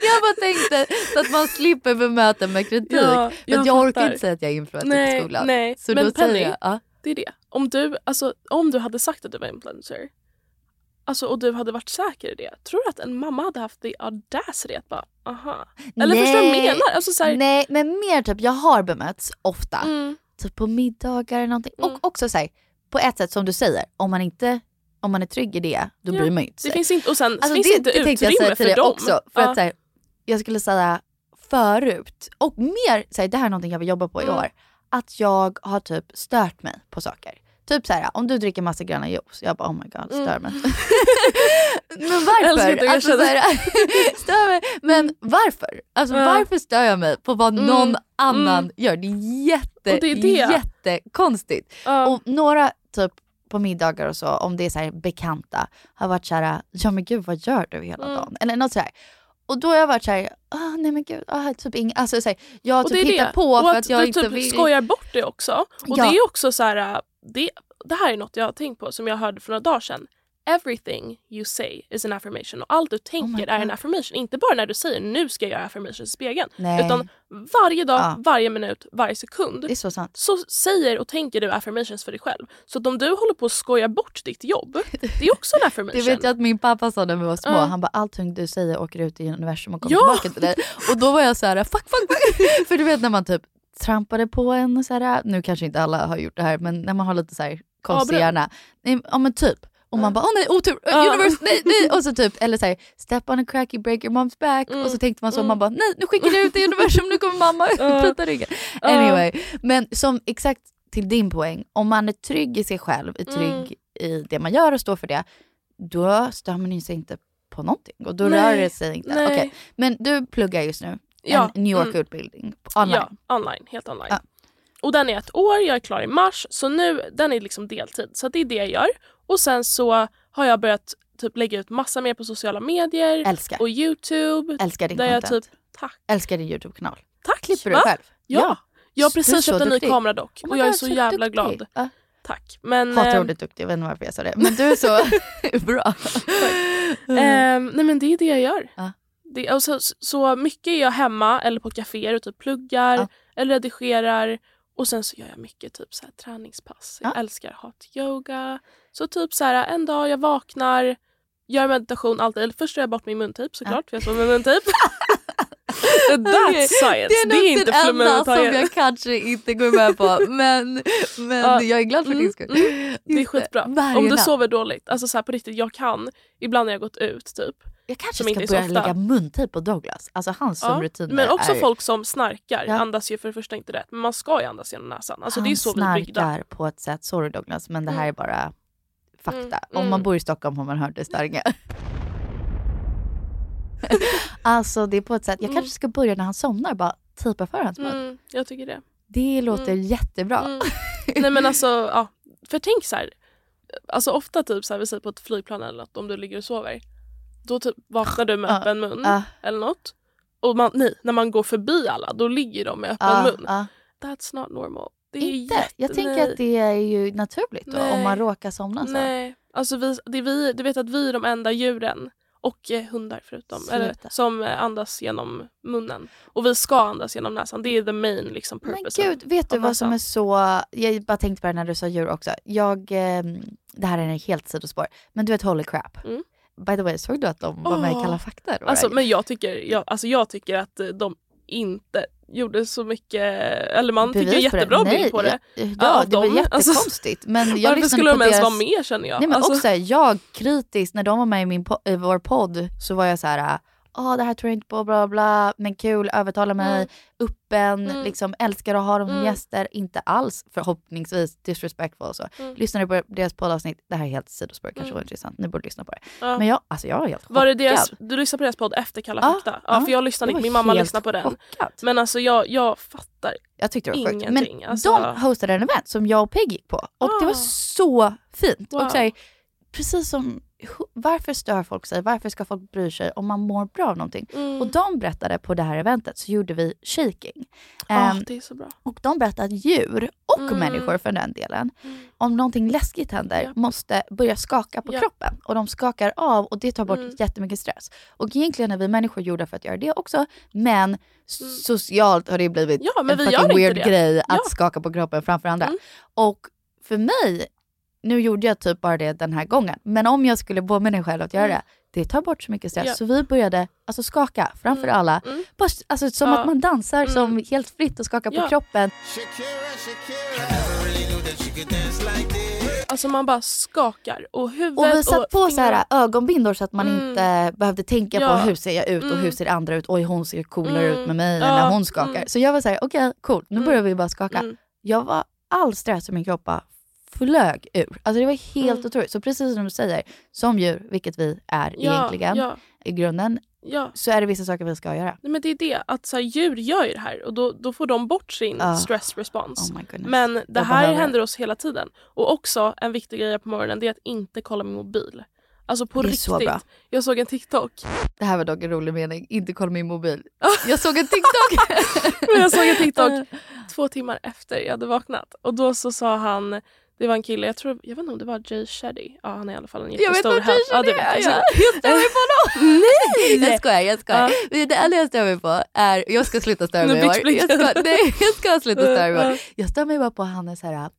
Jag bara tänkte så att man slipper bemöta med kritik. Ja, jag men jag orkar inte säga att jag är influencer nej, i skolan. Nej, så men då Penny, säger jag, ah. det är det. Om du, alltså, om du hade sagt att du var influencer alltså, och du hade varit säker i det, tror du att en mamma hade haft det audacity att bara, aha. Eller nej, förstår du vad jag menar? Alltså, så här... Nej, men mer typ, jag har bemötts ofta. Mm. Typ på middagar eller någonting. Mm. Och också så här, på ett sätt som du säger, om man inte... Om man är trygg i det, då ja, bryr man ju inte sig. Det finns inte, och sen alltså, finns det inte utrymme för dem. Också, för ja. att, så här, jag skulle säga förut, och mer, så här, det här är någonting jag vill jobba på mm. i år. Att jag har typ stört mig på saker. Typ så här, om du dricker massa gröna juice. Jag bara, oh my god, stör mig. Mm. Men varför? Alltså, så här, stör mig. Men varför? Alltså mm. varför stör jag mig på vad mm. någon annan mm. gör? Det är jätte, och det är det. jättekonstigt. Mm. Och några typ på middagar och så, om det är så här bekanta, har varit så här, ja men gud, vad gör du hela mm. dagen? Eller något så här. Och då har jag varit så här, ah nej men gud, ah, typ ing-. Alltså så här, jag har typ hittat det. på och för att, att jag inte typ vill... skojar bort det också. Och ja. det är också så här, det, det här är något jag har tänkt på som jag hörde för några dagar sedan. Everything you say is an affirmation. Och allt du tänker oh är en affirmation. Inte bara när du säger, nu ska jag göra affirmation i spegeln. Nej. Utan varje dag, ja. varje minut, varje sekund. Det är så sant. Så säger och tänker du affirmations för dig själv. Så att om du håller på att skoja bort ditt jobb, det är också en affirmation. Du vet ju att min pappa sa när vi var små. Uh. Han bara, allting du säger åker ut i universum och kommer ja. tillbaka till dig. Och då var jag så här, fuck, fuck, fuck. För du vet när man typ trampade på en och så här. Nu kanske inte alla har gjort det här. Men när man har lite så här konstig ja, hjärna. Ja men typ. Och man bara, åh nej, otur, uh. universe, nej, nej. Och så typ, eller såhär, step on a cracky, break your mom's back. Mm. Och så tänkte man så, mm. man bara, nej, nu skickar du ut i universum, nu kommer mamma ut uh. prata ryggen. Anyway, uh. men som exakt till din poäng, om man är trygg i sig själv, är trygg mm. i det man gör och står för det, då stör man ju sig inte på någonting. Och då nej. rör det sig inte. Okay. Men du pluggar just nu ja. en New York-utbildning mm. online. Ja, online, helt online. Ja. Och den är ett år, jag är klar i mars, så nu, den är liksom deltid. Så det är det jag gör. Och sen så har jag börjat typ lägga ut massa mer på sociala medier. Älskar. Och YouTube. Älskar din där content. Jag typ, tack. Älskar din YouTube-kanal. Tack. Klipper du Va? själv? Ja. ja. Jag har precis köpt en ny kamera dock. Oh och jag God, är så, så jävla duktig. glad. Uh. Tack. Men, hatar ordet duktig, jag vet inte varför jag sa det. Men du är så bra. um, nej men det är det jag gör. Uh. Det, och så, så mycket är jag hemma eller på kaféer och typ pluggar uh. eller redigerar. Och sen så gör jag mycket typ så här träningspass. Jag ja. älskar hot yoga. Så typ så här en dag jag vaknar, gör meditation alltid. Eller först gör jag bort min muntyp såklart. Ja. För jag får min muntyp. That's okay. science. Det är, det är inte flummen som jag kanske inte går med på. Men, men ja. jag är glad för mm, din skull. Mm, det är skitbra. Varje Om du natt. sover dåligt. Alltså så här på riktigt, jag kan. Ibland när jag gått ut typ. Jag kanske ska börja lägga muntejp på Douglas. Alltså hans som ja, rutiner. Men också är... folk som snarkar. Ja. Andas ju för det första inte rätt. Men man ska ju andas genom näsan. Alltså, det är så snarkar byggda. på ett sätt. Sorry Douglas. Men det här mm. är bara fakta. Mm. Om mm. man bor i Stockholm har man hört det snarka. Alltså det är på ett sätt. Jag kanske ska börja när han somnar. Bara typa för hans mun. Mm, jag tycker det. Det låter mm. jättebra. Mm. Nej men alltså. Ja. För tänk så här. Alltså ofta typ så här. Vi säger på ett flygplan eller något. Om du ligger och sover. Då typ vaknar du med öppen mun uh, uh. eller något. Och man, nej, när man går förbi alla, då ligger de med öppen uh, mun. Uh. That's not normal. Det är inte. Jätte, jag tänker nej. att det är ju naturligt då, om man råkar somna så. Nej, alltså vi, det är vi, du vet att vi är de enda djuren och eh, hundar förutom, eller, som andas genom munnen. Och vi ska andas genom näsan. Det är the main liksom purpose. Men gud, vet du vad näsan. som är så... Jag bara tänkte på det när du sa djur också. Jag, eh, det här är en helt sidospår. Men du vet, holy crap. Mm. By the way, såg du att de var med i Kalla Fakta? Alltså, men jag tycker, jag, alltså, jag tycker att de inte gjorde så mycket, eller man bevis fick ju jättebra det. bild på det. Nej, ja, det var de, jättekonstigt. Alltså, men jag varför skulle de ens deras... vara med, känner jag? Nej, men alltså... också, jag kritiskt, när de var med i, min po- i vår podd så var jag så här, ja, oh, det här tror jag inte på, bla bla, men kul, övertala mig, mm. öppen, mm. liksom, älskar att ha dem som mm. gäster, inte alls, förhoppningsvis, disrespectful och så. Mm. Lyssnade på deras poddavsnitt, det här är helt sidospår, kanske mm. var intressant, ni borde lyssna på det. Ja. Men jag, alltså jag var helt chockad. Var det deras, du lyssnade på deras podd efter Kalla Fakta? Ja, ja, för jag lyssnade inte, min mamma lyssnade på den. Chockad. Men alltså jag, jag fattar jag tyckte det var ingenting. Sjukt. Men alltså... de hostade en event som jag och Peg gick på, och ah. det var så fint. Wow. Och så här, precis som... varför stör folk sig? Varför ska folk bry sig om man mår bra av någonting? Mm. Och de berättade på det här eventet, så gjorde vi shaking. Ah, um, det är så bra. Och de berättade att djur och mm. människor för den delen, mm. om någonting läskigt händer, yep. måste börja skaka på yep. kroppen. Och de skakar av, och det tar bort mm. jättemycket stress. Och egentligen är vi människor gjorda för att göra det också. Men mm. socialt har det blivit ja, men en fucking weird grej att ja. skaka på kroppen framför andra. Mm. Och för mig... nu gjorde jag typ bara det den här gången. Men om jag skulle bo med mig själv att göra mm. det, det tar bort så mycket stress. Ja. Så vi började alltså, skaka framför mm. alla. Mm. Bara, alltså, som ja. att man dansar mm. som helt fritt och skakar ja. på kroppen. Alltså man bara skakar. Och huvudet och vi satt och på fingrar. Så här ögonbindor så att man mm. inte behövde tänka ja. på hur ser jag ut och mm. hur ser andra ut. Oj, hon ser coolare mm. ut med mig ja. när hon skakar. Mm. Så jag var så här, okej, okay, cool. Nu börjar vi bara skaka. Mm. Jag var all stress i min kropp bara flög ur. Alltså det var helt mm. otroligt. Så precis som du säger, som djur, vilket vi är ja, egentligen ja. i grunden, ja. så är det vissa saker vi ska göra. Nej, men det är det, att så här, djur gör ju det här, och då, då får de bort sin uh. stress response. Oh my goodness. Men det jag här behöver. händer oss hela tiden. Och också en viktig grej på morgonen, det är att inte kolla min mobil. Alltså på riktigt. Så bra. Jag såg en TikTok. Det här var dock en rolig mening. Inte kolla min mobil. Jag såg en TikTok. Men jag såg en TikTok två timmar efter jag hade vaknat. Och då så sa han... det var en kille, jag tror, jag vet inte om det var Jay Shetty. Ja, han är i alla fall en jättestor jag vet hel... ja, det vet jag. Ja. Jag stör mig på någon. Nej, jag skojar, jag skojar. Ja. Det enda jag stör mig på är, jag ska sluta störa mig i år. Jag ska, nej, jag ska sluta störa mig i år. Jag stör mig bara på han är så här,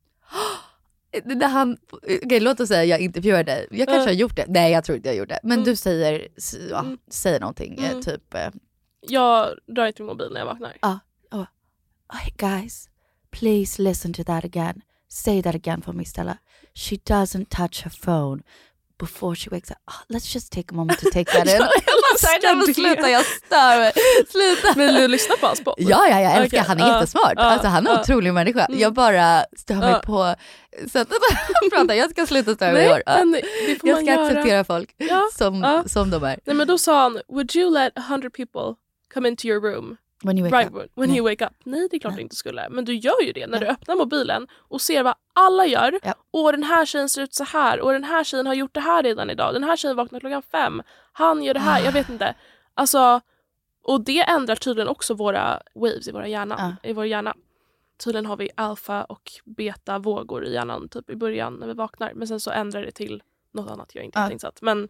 när han, okay, låt oss säga jag intervjuar dig. Jag kanske uh. har gjort det. Nej, jag tror inte jag gjorde det. Men mm. du säger, ja, mm. säger någonting, mm. typ. Jag drar inte min mobil när jag vaknar. Ja, uh. oh. Hey guys, please listen to that again. Say that again for me, Stella. She doesn't touch her phone before she wakes up. Oh, let's just take a moment to take that in. Jag slutar, jag stör. Sluta. Men du lyssnar på hans podd? Ja, ja, jag älskar. Okay. Han är uh, jättesmart. Uh, alltså, han är en uh, otrolig människa. Mm. Jag bara stör mig uh. på sättet han pratar. Jag ska sluta störa mig i år. Uh. Jag ska göra. acceptera folk ja. som, uh. som de är. Nej, men då sa han, would you let hundred people come into your room? When you wake right, up. When you wake up. Nej, det är klart du inte skulle. Men du gör ju det när ja. du öppnar mobilen och ser vad alla gör. Ja. Och den här tjejen ser ut så här. Och den här tjejen har gjort det här redan idag. Den här tjejen vaknar klockan fem. Han gör det här. Ah. Jag vet inte. Alltså, och det ändrar tydligen också våra waves i, våra hjärna, ja. i vår hjärna. Tydligen har vi alfa och beta vågor i hjärnan typ i början när vi vaknar. Men sen så ändrar det till något annat jag inte har ja. tänkt. Men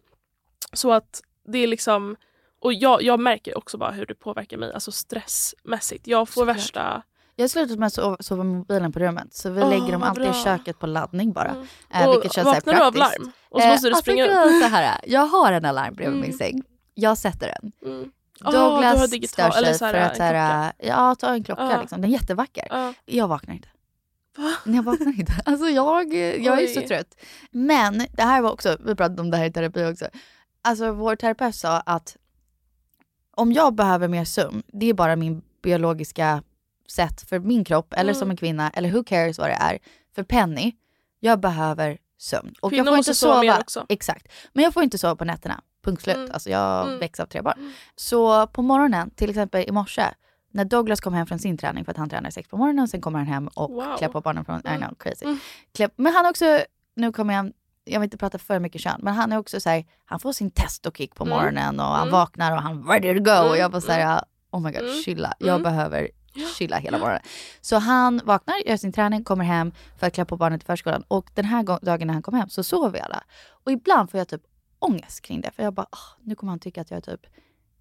så att det är liksom... Och jag, jag märker också bara hur det påverkar mig, alltså stressmässigt. Jag får Såklart. värsta... Jag slutar med att sova, sova med mobilen på rummet. Så vi oh, lägger dem alltid bra. i köket på laddning bara. Mm. Eh, och vilket känns praktiskt. Vaknar du av larm? Och så måste eh, du springa alltså, upp. Så här, jag har en alarm bredvid mm. min säng. Jag sätter den. Mm. Douglas oh, digital, stör sig eller så här, för att så här, ja, ta en klocka. Uh. Liksom. Den är jättevacker. Uh. Jag vaknar inte. Va? Jag vaknar inte. Alltså jag, jag är så trött. Men det här var också, vi pratade om det här i terapi också. Alltså vår terapeut sa att om jag behöver mer sömn, det är bara min biologiska sätt för min kropp, eller mm. som en kvinna, eller who cares vad det är. För Penny, jag behöver sömn. Och kvinnor jag får inte sova. Också. Exakt. Men jag får inte sova på nätterna. Punkt slut. Mm. Alltså jag mm. växer av tre barn. Mm. Så på morgonen, till exempel i morse, när Douglas kom hem från sin träning, för att han tränar sex på morgonen, sen kommer han hem och wow. klär på barnen från, I know, crazy. Mm. Klär, men han också, nu kommer jag jag vill inte prata för mycket kön, men han är också så här, han får sin test och kick på morgonen mm. och han mm. vaknar och han ready to go mm. och jag bara så här, oh my god, mm. chilla, jag mm. behöver chilla hela morgonen. Så han vaknar, gör sin träning, kommer hem för att klä på barnet till förskolan, och den här dagen när han kom hem så sover vi alla. Och ibland får jag typ ångest kring det, för jag bara, oh, nu kommer han tycka att jag typ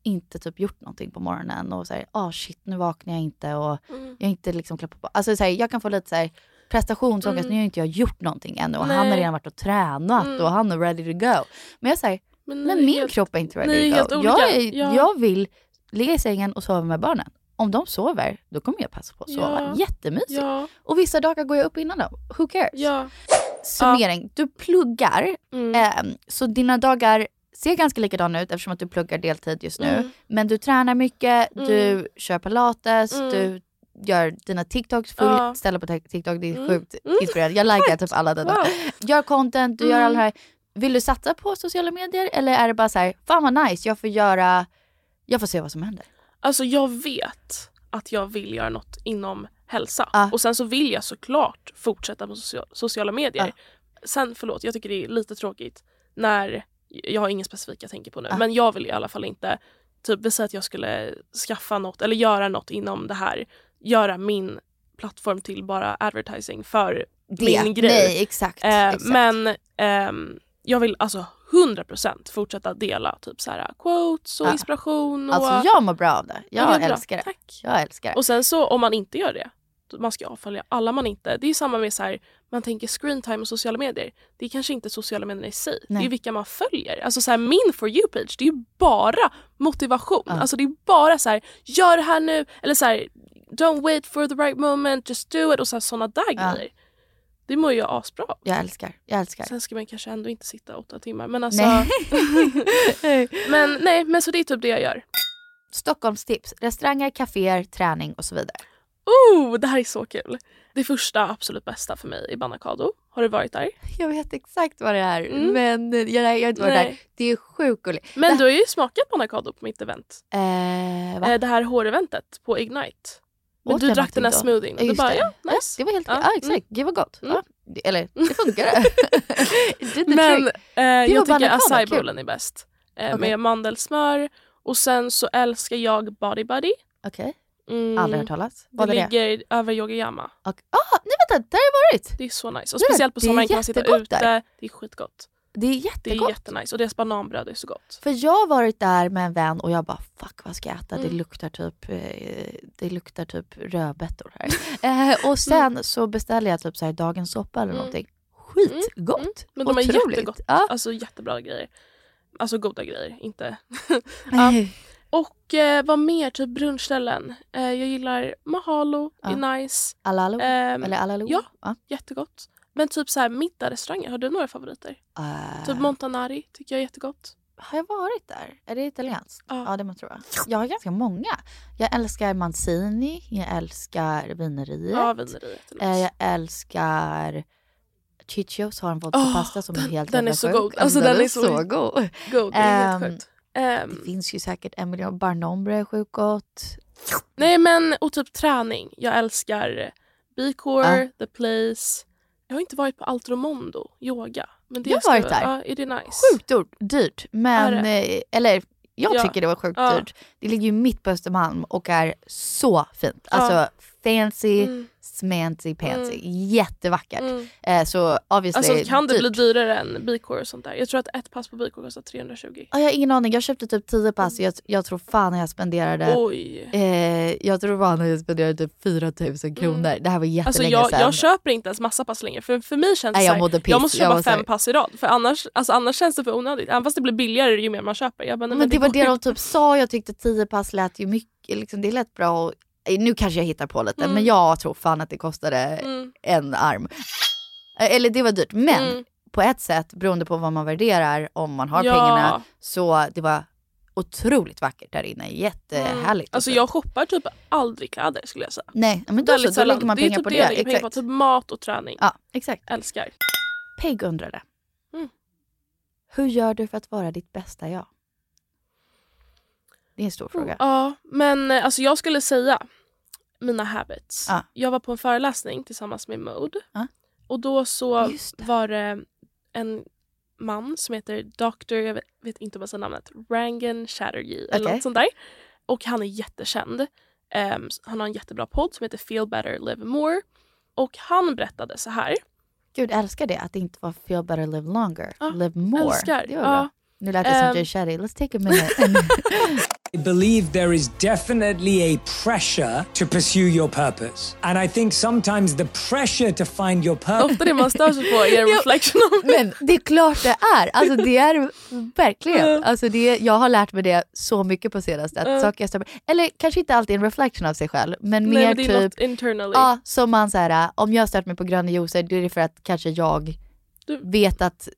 inte typ gjort någonting på morgonen och så här, ah oh, shit, nu vaknar jag inte och mm. jag inte liksom klä på barnet. Alltså så här, jag kan få lite så här prestationsångest, mm. nu har inte jag gjort någonting ännu och nej. han har redan varit och tränat mm. och han är ready to go. Men jag säger, men, men min helt, kropp är inte ready to go. Jag, är, ja. jag vill ligga i sängen och sova med barnen. om de sover, då kommer jag passa på att sova. Ja. Jättemysigt. Ja. Och vissa dagar går jag upp innan dem. Who cares? Ja. Summering. Ja. Du pluggar. Mm. Eh, så dina dagar ser ganska likadana ut eftersom att du pluggar deltid just nu. Mm. Men du tränar mycket. Mm. Du kör pilates. Mm. Du gör dina TikToks fullt. Ja. Ställa på TikTok. Det är sjukt mm. inspirerande. Jag likar typ alla dina. Wow. Gör content. Du mm. gör allt det här. Vill du satsa på sociala medier? Eller är det bara så här, fan vad nice. Jag får göra... Jag får se vad som händer. Alltså jag vet att jag vill göra något inom hälsa. Ah. Och sen så vill jag såklart fortsätta på socia- sociala medier. Ah. Sen, förlåt, jag tycker det är lite tråkigt när... Jag har ingen specifik jag tänker på nu. Ah. Men jag vill i alla fall inte typ vi säger att jag skulle skaffa något eller göra något inom det här. Göra min plattform till bara advertising för det, min grej. Nej, exakt. Eh, exakt. Men ehm, jag vill alltså... hundra procent fortsätta dela typ så här quotes och ja. inspiration och alltså jag mår bra av det. Jag, jag älskar det. Tack. Jag älskar det. Och sen så om man inte gör det, man ska avfölja alla man inte. Det är ju samma med så här, man tänker screen time och sociala medier. Det är kanske inte sociala medier i sig. Nej. Det är vilka man följer. Alltså så här, min for you page, det är ju bara motivation. Ja. Alltså det är bara så här, gör det här nu eller så här, don't wait for the right moment, just do it och så här, såna där ja. grejer. Det mår ju asbra. Jag älskar, jag älskar. Sen ska man kanske ändå inte sitta åtta timmar. Men alltså... Nej. men, nej, men så det är typ det jag gör. Stockholms tips. Restauranger, kaféer, träning och så vidare. Oh, det här är så kul. Det första, absolut bästa för mig i Banakado. Har du varit där? Jag vet exakt vad det är. Mm. Men jag, jag har inte varit nej. där. Det är sjukt gulligt. Men du har ju smakat Banakado på mitt event. Eh, det här håreventet på Ignite. Men du drack den här smoothien. Ja, du bara, det. ja, nice. Ja, det var helt ja. Ja, exakt. Det var gott. Mm. Ja. Eller, det funkade. Men eh, det jag tycker acai-bollen är bäst. Eh, okay. Med mandelsmör. Och sen så älskar jag Body Buddy. Okej. Okay. Mm. Aldrig hört talas. Vad det är ligger det? över Yogiyama. Okay. Ah, nej vänta, där har jag varit. Det är så nice. Och speciellt på sommaren kan man sitta ute. Där. Det är skitgott. Det är jättegott. Det är jättenice. Och deras bananbröd är så gott. För jag har varit där med en vän och jag bara, fuck vad ska jag äta? Mm. Det luktar typ, det luktar typ rödbetor här. eh, och sen mm. så beställde jag typ så här dagens soppa eller mm. någonting. Skitgott. Mm. Mm. Men de är otroligt. Jättegott. Ja. Alltså jättebra grejer. Alltså goda grejer, inte. ja. Och eh, vad mer? Typ brunchställen. Eh, jag gillar Mahalo, ja. är nice. Alalo. Eh, eller Alalo. Ja, ja. Jättegott. Men typ så här middagsrestauranger, har du några favoriter? Uh, typ Montanari tycker jag är jättegott. Har jag varit där? Är det italienskt? Uh. Ja, det man tror jag. Jag har ganska många. Jag älskar Mancini, jag älskar vineriet. Ja, vineriet. Är jag älskar Chichios har en vodkapasta oh, som är helt den är så god. Alltså den är så god. God, det är um, helt sjukt. Um, det finns ju säkert en miljon barnombre är sjukt gott. Nej, men och typ träning. Jag älskar B-Core, uh. The Place. Jag har inte varit på Altromondo, yoga. Men det jag har varit där. Ja, är det nice? Sjukt dyrt. Men, eller, jag ja. tycker det var sjukt ja. dyrt. Det ligger ju mitt på Östermalm och är så fint. Ja. Alltså, fancy, mm. smancy, pansy. Mm. Jättevackert. Mm. Eh, så, obviously, alltså, kan det dyrt. bli dyrare än B-Core och sånt där? Jag tror att ett pass på B-Core kostar trehundratjugo. Ah, jag har ingen aning. Jag köpte typ tio pass. Mm. Jag, jag tror fan att jag spenderade... Oj. Eh, jag tror fan att jag spenderade typ fyratusen kronor. Mm. Det här var jättelänge alltså, jag, sedan. Jag köper inte ens massa pass längre. För, för mig känns det äh, jag, jag, jag måste köpa jag fem sorry. pass i rad. För annars, alltså, annars känns det för onödigt. Även fast det blir billigare ju mer man köper. Jag bara, men, men det, det var det de typ sa. Jag tyckte tio pass lät ju mycket. Liksom, det lät bra och... Nu kanske jag hittar på lite, mm. men jag tror fan att det kostade mm. en arm. Eller det var dyrt, men mm. på ett sätt, beroende på vad man värderar, om man har ja. pengarna, så det var otroligt vackert där inne. Jättehärligt. Mm. Alltså jag shoppar typ aldrig kläder, skulle jag säga. Nej, men då, så, då lägger man pengar typ på det. Det är typ det jag på, typ mat och träning. Ja, exakt. Älskar. Peg undrade, mm. hur gör du för att vara ditt bästa jag? Det är en stor fråga. Ja, men alltså jag skulle säga mina habits. Ah. Jag var på en föreläsning tillsammans med Mode. Ah. Och då så det. var det en man som heter doktor, jag vet, vet inte vad som namnet, Rangan Chatterjee okay. eller något sånt där. Och han är jättekänd. Um, han har en jättebra podd som heter Feel Better, Live More. Och han berättade så här. Gud, älskar det att det inte var Feel Better, Live Longer. Ah, Live More. Älskar. Det var ja. Nu lät det um, som Jay Shetty. Let's take a minute. I believe there is definitely a pressure to pursue your purpose. And I think sometimes the pressure to find your purpose... Ofta det man stör sig på är reflection. Men det är klart det är. Alltså det är verkligen. Alltså det, jag har lärt mig det så mycket på senaste. Att uh. saker jag stör mig. Eller kanske inte alltid en reflection av sig själv. Men mer Nej, typ... internally. Ja, som man så här, om jag stört mig på gröna juicer, då är det för att kanske jag du. vet att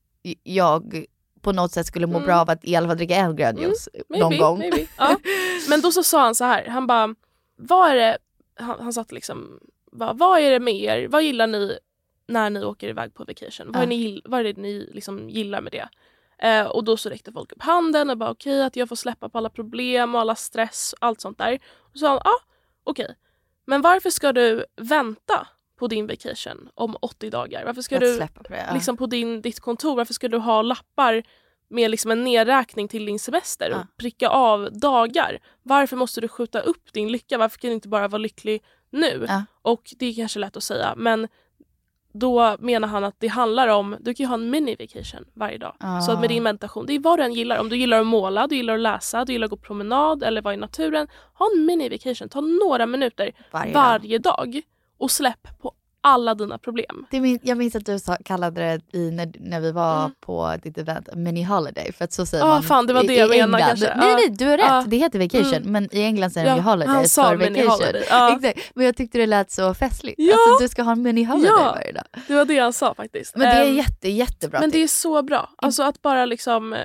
jag... på något sätt skulle må mm. bra av att i alla fall dricka en grön juice mm, någon gång. Maybe. Ja. Men då så sa han så här, han bara, vad är det, han, han satt liksom, bara, vad är det med er, vad gillar ni när ni åker iväg på vacation? Vad, ja. är, ni, vad är det ni liksom gillar med det? Eh, och då så räckte folk upp handen och bara okej, okay, att jag får släppa på alla problem och alla stress och allt sånt där. Och så sa han, ja, ah, okej. Okay. Men varför ska du vänta på din vacation om åttio dagar? Varför ska du på, det, ja. liksom på din, ditt kontor, varför ska du ha lappar med liksom en nedräkning till din semester ja. och pricka av dagar? Varför måste du skjuta upp din lycka? Varför kan du inte bara vara lycklig nu? Ja. Och det är kanske lätt att säga, men då menar han att det handlar om, du kan ju ha en mini-vacation varje dag. Ah. Så att med din meditation, det är vad du än gillar. Om du gillar att måla, du gillar att läsa, du gillar att gå promenad eller vara i naturen. Ha en mini-vacation, ta några minuter varje, varje dag. dag. Och släpp på alla dina problem. Det min, jag minns att du sa, kallade det i, när, när vi var mm. på ditt event mini-holiday. För att så säger ah, man fan, det var i, det jag menade kanske. Nej, nej, du har rätt. Ah. Det heter vacation. Mm. Men i England säger ja, vi holiday. Han sa mini-holiday. Ah. Men jag tyckte det lät så festligt. Ja. Alltså, du ska ha en mini-holiday ja. varje dag. Det var det han sa faktiskt. Men det är jätte, jättebra. Men det är så bra. Alltså att bara liksom...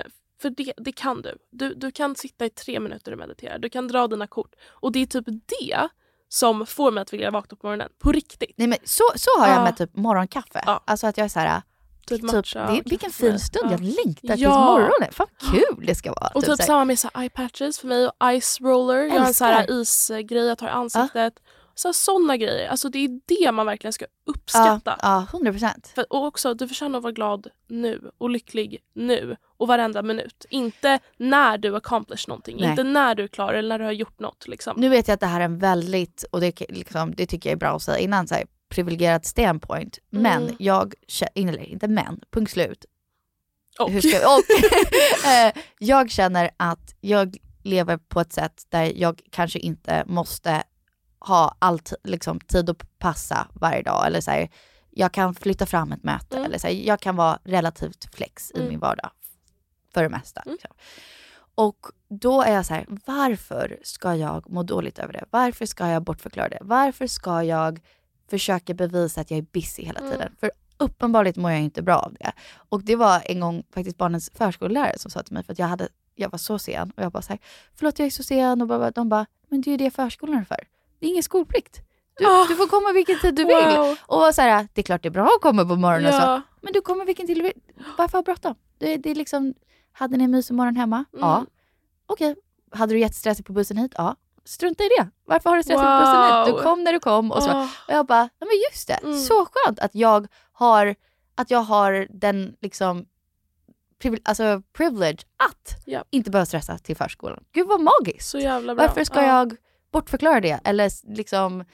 För det, det kan du. du. Du kan sitta i tre minuter och meditera. Du kan dra dina kort. Och det är typ det... som får mig att vilja vakna på morgonen. På riktigt. Nej, men så, så har jag ja. med typ morgonkaffe. Ja. Alltså att jag är så här... Typ matcha, typ, det, vilken fin stund. Ja. Jag längtar till ja. morgonen. Fan kul det ska vara. Och typ, typ samma med så här, eye patches för mig. Och ice roller. Älskar. Jag har en så här isgrej. Jag tar ansiktet. Ja. Så här, såna grejer. Alltså det är det man verkligen ska uppskatta. Ja, ja hundra procent. För, och också, du förtjänar att vara glad nu. Och lycklig nu. Och varenda minut. Inte när du accomplish någonting. Nej. Inte när du är klar eller när du har gjort något. Liksom. Nu vet jag att det här är en väldigt, och det, liksom, det tycker jag är bra att säga innan, så här, privilegierat standpoint. Mm. Men jag, inte men, punkt slut. Och. Hur ska, och jag känner att jag lever på ett sätt där jag kanske inte måste ha all t- liksom, tid att passa varje dag. Eller så här, jag kan flytta fram ett möte. Mm. Eller så här, jag kan vara relativt flex i mm. min vardag. För det mesta. Mm. Liksom. Och då är jag så här, varför ska jag må dåligt över det? Varför ska jag bortförklara det? Varför ska jag försöka bevisa att jag är busy hela tiden? Mm. För uppenbarligen mår jag inte bra av det. Och det var en gång faktiskt barnens förskollärare som sa till mig, för att jag, hade, jag var så sen. Och jag bara så här, förlåt jag är så sen. Och bara, de bara, men det är ju det förskolan är för. Det är ingen skolplikt. Du, oh. du får komma vilken tid du vill. Wow. Och var så här, det är klart det är bra att komma på morgonen. Ja. Och så, men du kommer vilken tid du vill. Varför ha bråttom? Det, det är liksom... Hade ni en mysig morgon hemma? Mm. Ja. Okej. Okay. Hade du jättestressigt på bussen hit? Ja. Strunta i det. Varför har du stressigt wow. på bussen hit? Du kom när du kom. Och, så. Oh. och jag bara, ja men just det. Mm. Så skönt att jag har, att jag har den liksom priv- alltså privilege att yep. inte behöva stressa till förskolan. Gud vad magiskt. Så jävla bra. Varför ska oh. jag bortförklara det? Eller liksom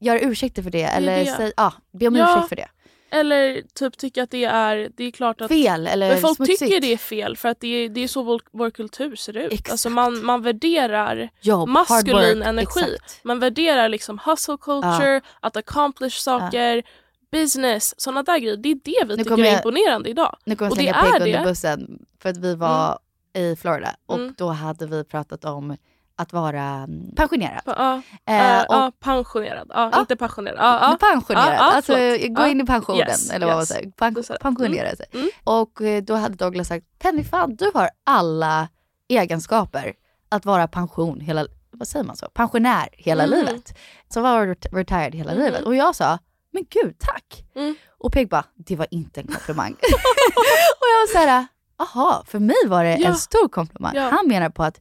göra ursäkter för det? Eller det det. Säg, ah, be om ja. ursäkt för det. Eller typ tycker att det är, det är klart att fel, eller men folk smutsigt. Tycker det är fel för att det är, det är så vår, vår kultur ser ut. Exakt. Alltså man, man värderar jobb, maskulin work, energi. Exakt. Man värderar liksom hustle culture, ja. att accomplish saker, ja. business, sådana där grejer. Det är det vi nu tycker jag, är imponerande idag. Nu kommer jag slänga Peg under det. bussen för att vi var mm. i Florida och mm. då hade vi pratat om att vara pensionerad. Ja, pa- uh, uh, uh, uh, pensionerad. Uh, uh, inte pensionerad. Uh, uh, pensionerad. Uh, uh, alltså förlåt. Gå in i pensionen. Uh, yes, eller vad yes. man säger. Pen- pensionera sig. Mm. Mm. Och då hade Douglas sagt, Penny fan, du har alla egenskaper att vara pension hela, vad säger man så? Pensionär hela mm. livet. Så var du retired hela mm. livet. Och jag sa, men gud, tack. Mm. Och Peg bara, det var inte en komplimang. Och jag var så här, aha, för mig var det ja. en stor komplimang. Ja. Han menar på att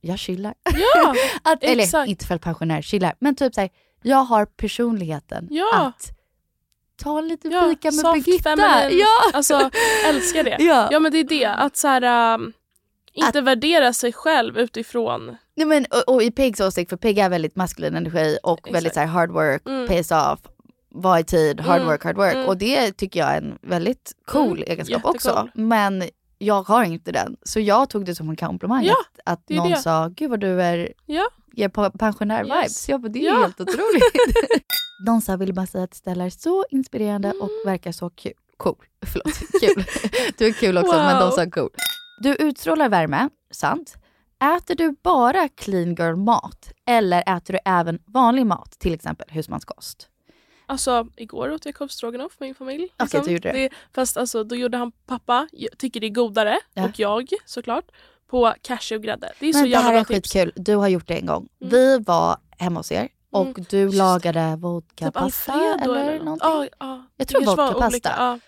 jag chillar. Ja, att, eller exakt. Inte för pensionär, chillar. Men typ såhär, jag har personligheten ja. att ta lite ja, fika med Birgitta. Ja. Alltså, älskar det. Ja. ja, men det är det. Att såhär, um, inte att, värdera sig själv utifrån. Nej, men, och, och i Pegs åsikt, för Peg är väldigt maskulin energi och exakt. väldigt såhär hard work, mm. pays off, var i tid, hard mm. work, hard work. Mm. Och det tycker jag är en väldigt cool mm. egenskap Jättecool. också. Men jag har inte den. Så jag tog det som en komplimang. Ja, att att någon det. sa, gud vad du är ja. ger pensionär-vibes. Yes. Jag bara, det är ja. helt otroligt. De sa, vill bara säga att Stella är så inspirerande mm. och verkar så kul. Cool. Förlåt, kul. Du är kul också, wow. men de sa cool. Du utstrålar värme, sant. Äter du bara clean girl-mat? Eller äter du även vanlig mat? Till exempel husmanskost. Alltså, igår åt jag korvstroganoff med min familj. Okej, liksom. okay, du gjorde det. det. Fast alltså, då gjorde han pappa, tycker det är godare. Ja. Och jag, såklart, på cashew-grädde. Det är men så jävla bra tips. Men det här är skitkul. Du har gjort det en gång. Mm. Vi var hemma hos er. Och mm. du Just lagade vodkapasta typ eller, eller någonting. Ah, ah. Jag tror vodkapasta. Ah.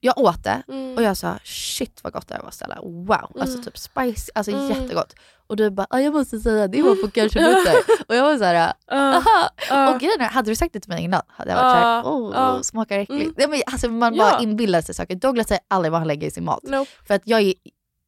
Jag åt det mm. och jag sa, shit vad gott det här var, Stella. Wow, mm. alltså typ spicy, alltså mm. jättegott. Och du bara, jag måste säga det var på kanske minuter. Och jag var så här, aha. Uh, uh. Och grejen är, hade du sagt det till mig innan hade jag varit så här, åh, oh, uh. smakar äckligt. Mm. Nej, men, alltså, man ja. bara inbillar sig saker. Douglas säger aldrig vad han lägger i sin mat. Nope. För att jag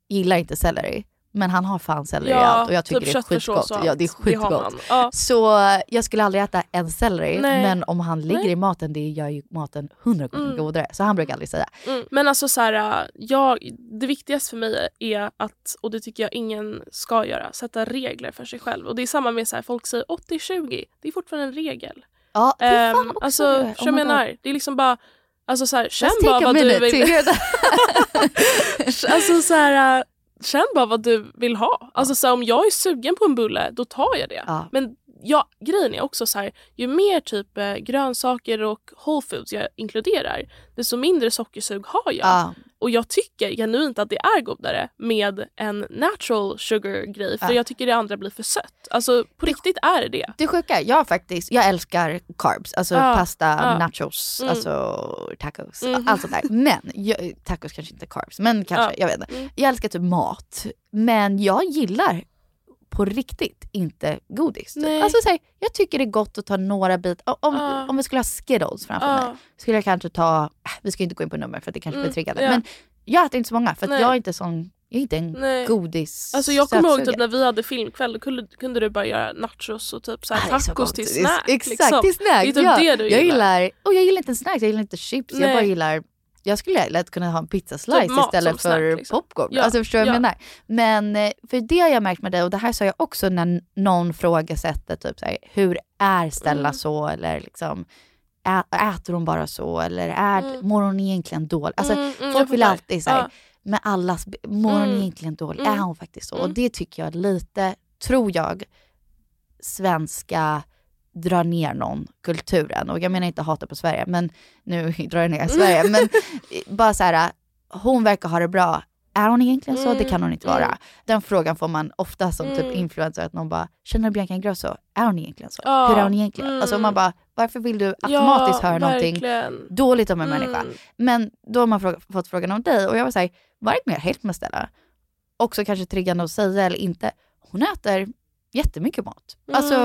gillar inte selleri. Men han har fan selleri ja, i allt. Och jag tycker typ det är skitgott. Ja, det är skitgott. Det ja. Så jag skulle aldrig äta en selleri. Nej. Men om han ligger Nej. i maten, det gör ju maten hundra gånger mm. godare. Så han brukar aldrig säga. Mm. Men alltså så här, jag, det viktigaste för mig är att, och det tycker jag ingen ska göra, sätta regler för sig själv. Och det är samma med så här, folk säger åttio tjugo. Det är fortfarande en regel. Ja, det är fan också. Alltså, oh jag menar, det är liksom bara... Alltså så här, känn bara vad du vill. Alltså så här... Känn bara vad du vill ha. Alltså så här, om jag är sugen på en bulle, då tar jag det. Ja. Men ja, grejen är också så här, ju mer typ eh, grönsaker och whole foods jag inkluderar, desto mindre sockersug har jag. Ja. Och jag tycker genuint att det är godare med en natural sugar-grej. För ja. jag tycker det andra blir för sött. Alltså på det, riktigt är det det. Det sjuka, jag faktiskt, jag älskar carbs. Alltså ja. pasta, ja. nachos, mm. alltså tacos, mm. allt sånt där. Men, jag, tacos kanske inte carbs, men kanske, ja. jag vet inte. Mm. Jag älskar typ mat, men jag gillar på riktigt inte godis. Nej. Alltså så här, jag tycker det är gott att ta några bit. Om, uh. om vi skulle ha Skittles framför uh. mig skulle jag kanske ta, vi ska inte gå in på nummer för att det kanske mm. blir triggande. Ja. Men jag äter inte så många för att jag är inte sån, jag är inte en Nej. godis. Alltså jag kommer ihåg typ när vi hade filmkväll då kunde, kunde du bara göra nachos och typ så här ah, tacos så till snack. Exakt, liksom. till snack. Det är typ ja. det du gillar. Jag gillar, och jag gillar inte snacks, jag gillar inte chips. Nej. Jag bara gillar Jag skulle lätt kunna ha en pizzaslice typ istället för snack, liksom. popcorn. Ja, alltså förstår du ja. vad jag menar? Men för det har jag märkt med dig, och det här sa jag också när någon frågasätter typ så här, hur är Stella mm. så? Eller liksom, ä- äter hon bara så? Eller är mm. mår hon egentligen dålig? Alltså mm, mm, folk vill alltid så här, ja. med allas, mår hon mm. egentligen dålig? Mm. Är hon faktiskt så? Mm. Och det tycker jag lite, tror jag, svenska... drar ner någon kulturen. Och jag menar inte hata på Sverige, men nu drar jag ner Sverige. Men bara så här, hon verkar ha det bra. Är hon egentligen så? Det kan hon inte vara. Den frågan får man ofta som typ influencer, att någon bara, känner du Bianca Ingrosso? Är hon egentligen så? Hur är hon egentligen? Mm. Alltså man bara, varför vill du automatiskt ja, höra någonting dåligt om en mm. människa? Men då har man fråga, fått frågan om dig, och jag var så här, var det mer helt med Stella? Också kanske triggande att säga eller inte. Hon äter jättemycket mat. Mm. Alltså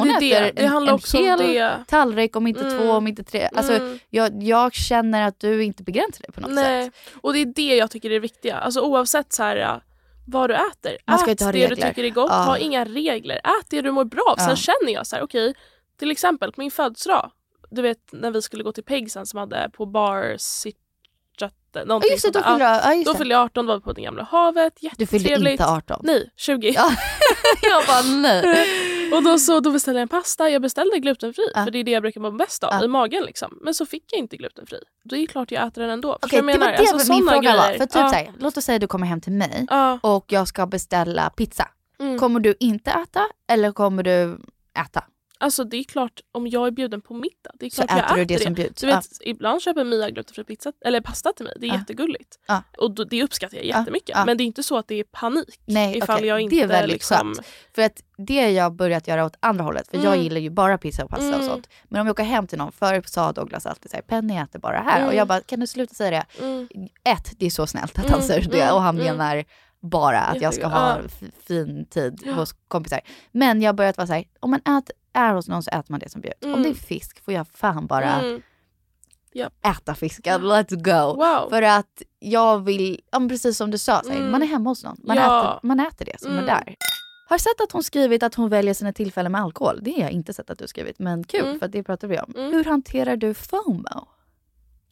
hon det äter det. Det en, en också hel det. tallrik, om inte mm. två, om inte tre. Alltså mm. jag, jag känner att du inte begränsar dig på något Nej. sätt. Och det är det jag tycker är viktigt. Alltså oavsett så här, vad du äter. Man ska ät inte ha det regler. Du tycker är gott. Ja. Ha inga regler. Ät det du mår bra av. Sen ja. känner jag så här, okej, okay, till exempel på min födelsedag. Du vet när vi skulle gå till Peg sen som hade på bar sitt Oh, just det, då fyllde jag, oh, då fyllde jag arton, var på det gamla havet, jättetrevligt. Du fyllde inte arton? Nej, tjugo. Ja. Jag bara nej. Och då, så, då beställde jag en pasta, jag beställde glutenfri, ah. för det är det jag brukar vara bäst av, ah. i magen liksom. Men så fick jag inte glutenfri. Då är det klart jag äter den ändå. Okej, okay, det menar, var det alltså, min fråga var. För typ ah. så här, låt oss säga att du kommer hem till mig ah. och jag ska beställa pizza. Mm. Kommer du inte äta eller kommer du äta? Alltså det är klart, om jag är bjuden på middag, det är klart så jag äter du det. det. Som bjud. Du vet, ah. ibland köper Mia glutenfri pizza eller pasta till mig. Det är ah. jättegulligt. Ah. Och då, det uppskattar jag jättemycket. Ah. Men det är inte så att det är panik. Nej, ifall okay. jag inte det är väldigt liksom... skönt. För att det jag börjat göra åt andra hållet, för mm. jag gillar ju bara pizza och pasta mm. och sånt. Men om jag åker hem till någon, förr sa Douglas alltid så här, Penny äter bara här. Mm. Och jag bara, kan du sluta säga det? Mm. Ett, det är så snällt att han mm. säger det. Och han mm. menar... bara att jag ska ha f- fin tid ja. hos kompisar. Men jag börjat vara så här, om man äter, är hos någon så äter man det som bjöd. Mm. Om det är fisk får jag fan bara mm. yep. äta fisken. Let's go. Wow. För att jag vill, ja, precis som du sa, så här, mm. man är hemma hos någon. Man, ja. äter, man äter det som mm. är där. Har sett att hon skrivit att hon väljer sina tillfällen med alkohol. Det har jag inte sett att du skrivit, men kul mm. för det pratar vi om. Mm. Hur hanterar du FOMO?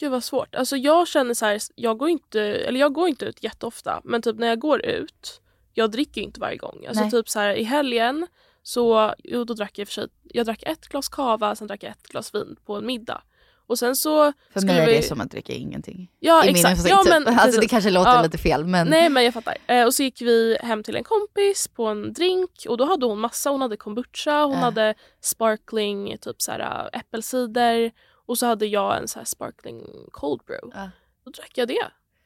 Gud vad svårt. Alltså jag känner så här, jag går inte, eller jag går inte ut jätteofta, men typ när jag går ut, jag dricker ju inte varje gång. Alltså Nej. typ så här i helgen så då drack jag för sig, jag drack ett glas kava, sen drack jag ett glas vin på en middag. Och sen så för mig är det vi... som att dricka ingenting. Ja, I exakt. Ja, men, typ. Alltså det kanske låter ja, lite fel, men nej, men jag fattar. Eh, och så gick vi hem till en kompis på en drink och då hade hon massa, hon hade kombucha, hon äh. hade sparkling typ så här äppelsider och så hade jag en så här sparkling cold brew. Äh. Då drack jag det.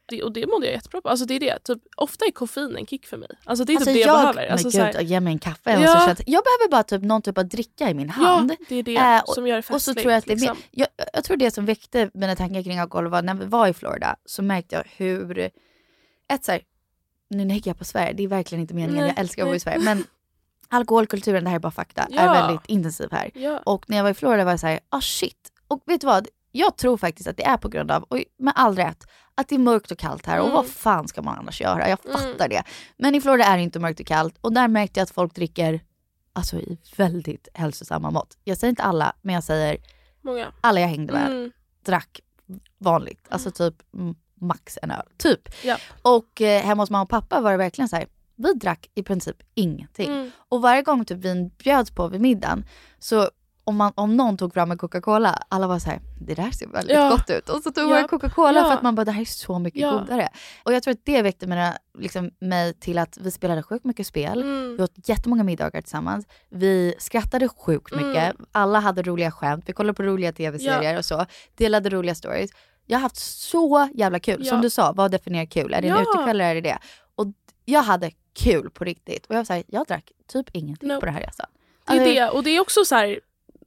Det, och det mådde jag jättebra på. Alltså det är det. Typ, ofta är koffein en kick för mig. Alltså det är alltså typ jag, det jag behöver. Alltså, gud, så här, ge mig en kaffe. Ja. Och så att jag behöver bara typ någon typ av dricka i min hand. Ja, det är det äh, och, som gör det festligt. Och så tror jag, att det liksom. jag, jag tror det som väckte mina tankar kring alkohol var när vi var i Florida så märkte jag hur ett så här, nu när jag på Sverige, det är verkligen inte meningen, nej, jag älskar att vara i Sverige. Men alkoholkulturen, det här är bara fakta, ja. är väldigt intensiv här. Ja. Och när jag var i Florida var jag så här, ah oh, shit. Och vet du vad? Jag tror faktiskt att det är på grund av, och med all rätt, att det är mörkt och kallt här. Mm. Och vad fan ska man annars göra? Jag fattar mm. det. Men i Florida är det inte mörkt och kallt. Och där märkte jag att folk dricker alltså i väldigt hälsosamma mått. Jag säger inte alla, men jag säger många. Alla jag hängde med mm. drack vanligt. Mm. Alltså typ max en öl. Typ. Ja. Och eh, hemma hos mamma och pappa var det verkligen så här. Vi drack i princip ingenting. Mm. Och varje gång typ vin bjöds på vid middagen så... Om, man, om någon tog fram en Coca-Cola, alla var så här, det där ser väldigt ja. gott ut. Och så tog man ja. Coca-Cola ja. för att man bara, det här är så mycket ja. godare. Och jag tror att det väckte mina, liksom, mig till att vi spelade sjukt mycket spel. Mm. Vi åt jättemånga middagar tillsammans. Vi skrattade sjukt mm. mycket. Alla hade roliga skämt. Vi kollade på roliga tv-serier ja. och så. Delade roliga stories. Jag har haft så jävla kul. Ja. Som du sa, vad definierar kul? Är det ja. en utekväll eller är det det? Och jag hade kul på riktigt. Och jag var så här, jag drack typ ingenting no. på den här resan. Det är det. Och det är också så här...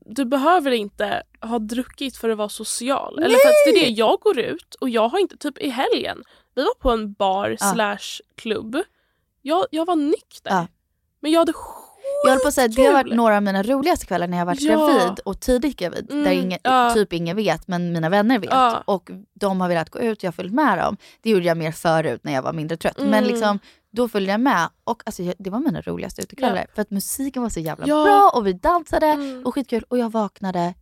Du behöver inte ha druckit för att vara social. Nej! Eller för att det är det jag går ut och jag har inte, typ i helgen. Vi var på en bar ah. slash klubb. Jag, jag var nykter. Ah. Men jag hade Jag håller på att säga, det har varit några av mina roligaste kvällar när jag har varit ja. gravid och tidigt gravid. Mm, där ingen, ja. typ ingen vet, men mina vänner vet. Ja. Och de har velat gå ut och jag har följt med dem. Det gjorde jag mer förut när jag var mindre trött. Mm. Men liksom, då följde jag med. Och alltså, jag, det var mina roligaste utekvällar. Ja. För att musiken var så jävla ja. bra och vi dansade mm. och skitkul. Och jag vaknade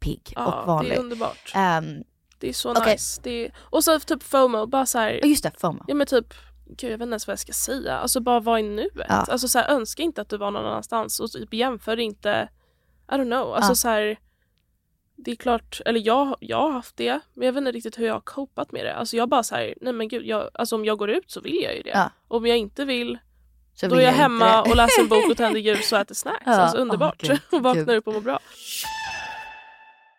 pigg ja, och vanlig. Det är underbart. Um, det är så okay. nice. Det är, och så typ FOMO, bara så här. Just det, FOMO. Ja, men typ... Gud, jag vet inte ens vad jag ska säga. Alltså bara vad är nuet? Ja. Alltså så här, önska inte att du var någon annanstans och typ jämför inte, I don't know. Alltså ja. så här, det är klart, eller jag, jag har haft det, men jag vet inte riktigt hur jag har copat med det. Alltså jag bara så här, nej men gud, jag, alltså om jag går ut så vill jag ju det. Ja. Om jag inte vill, så då vill är jag, jag hemma och läser en bok och tänder ljus och äter snacks. Ja. Alltså underbart. Oh, och vaknar upp och mår bra.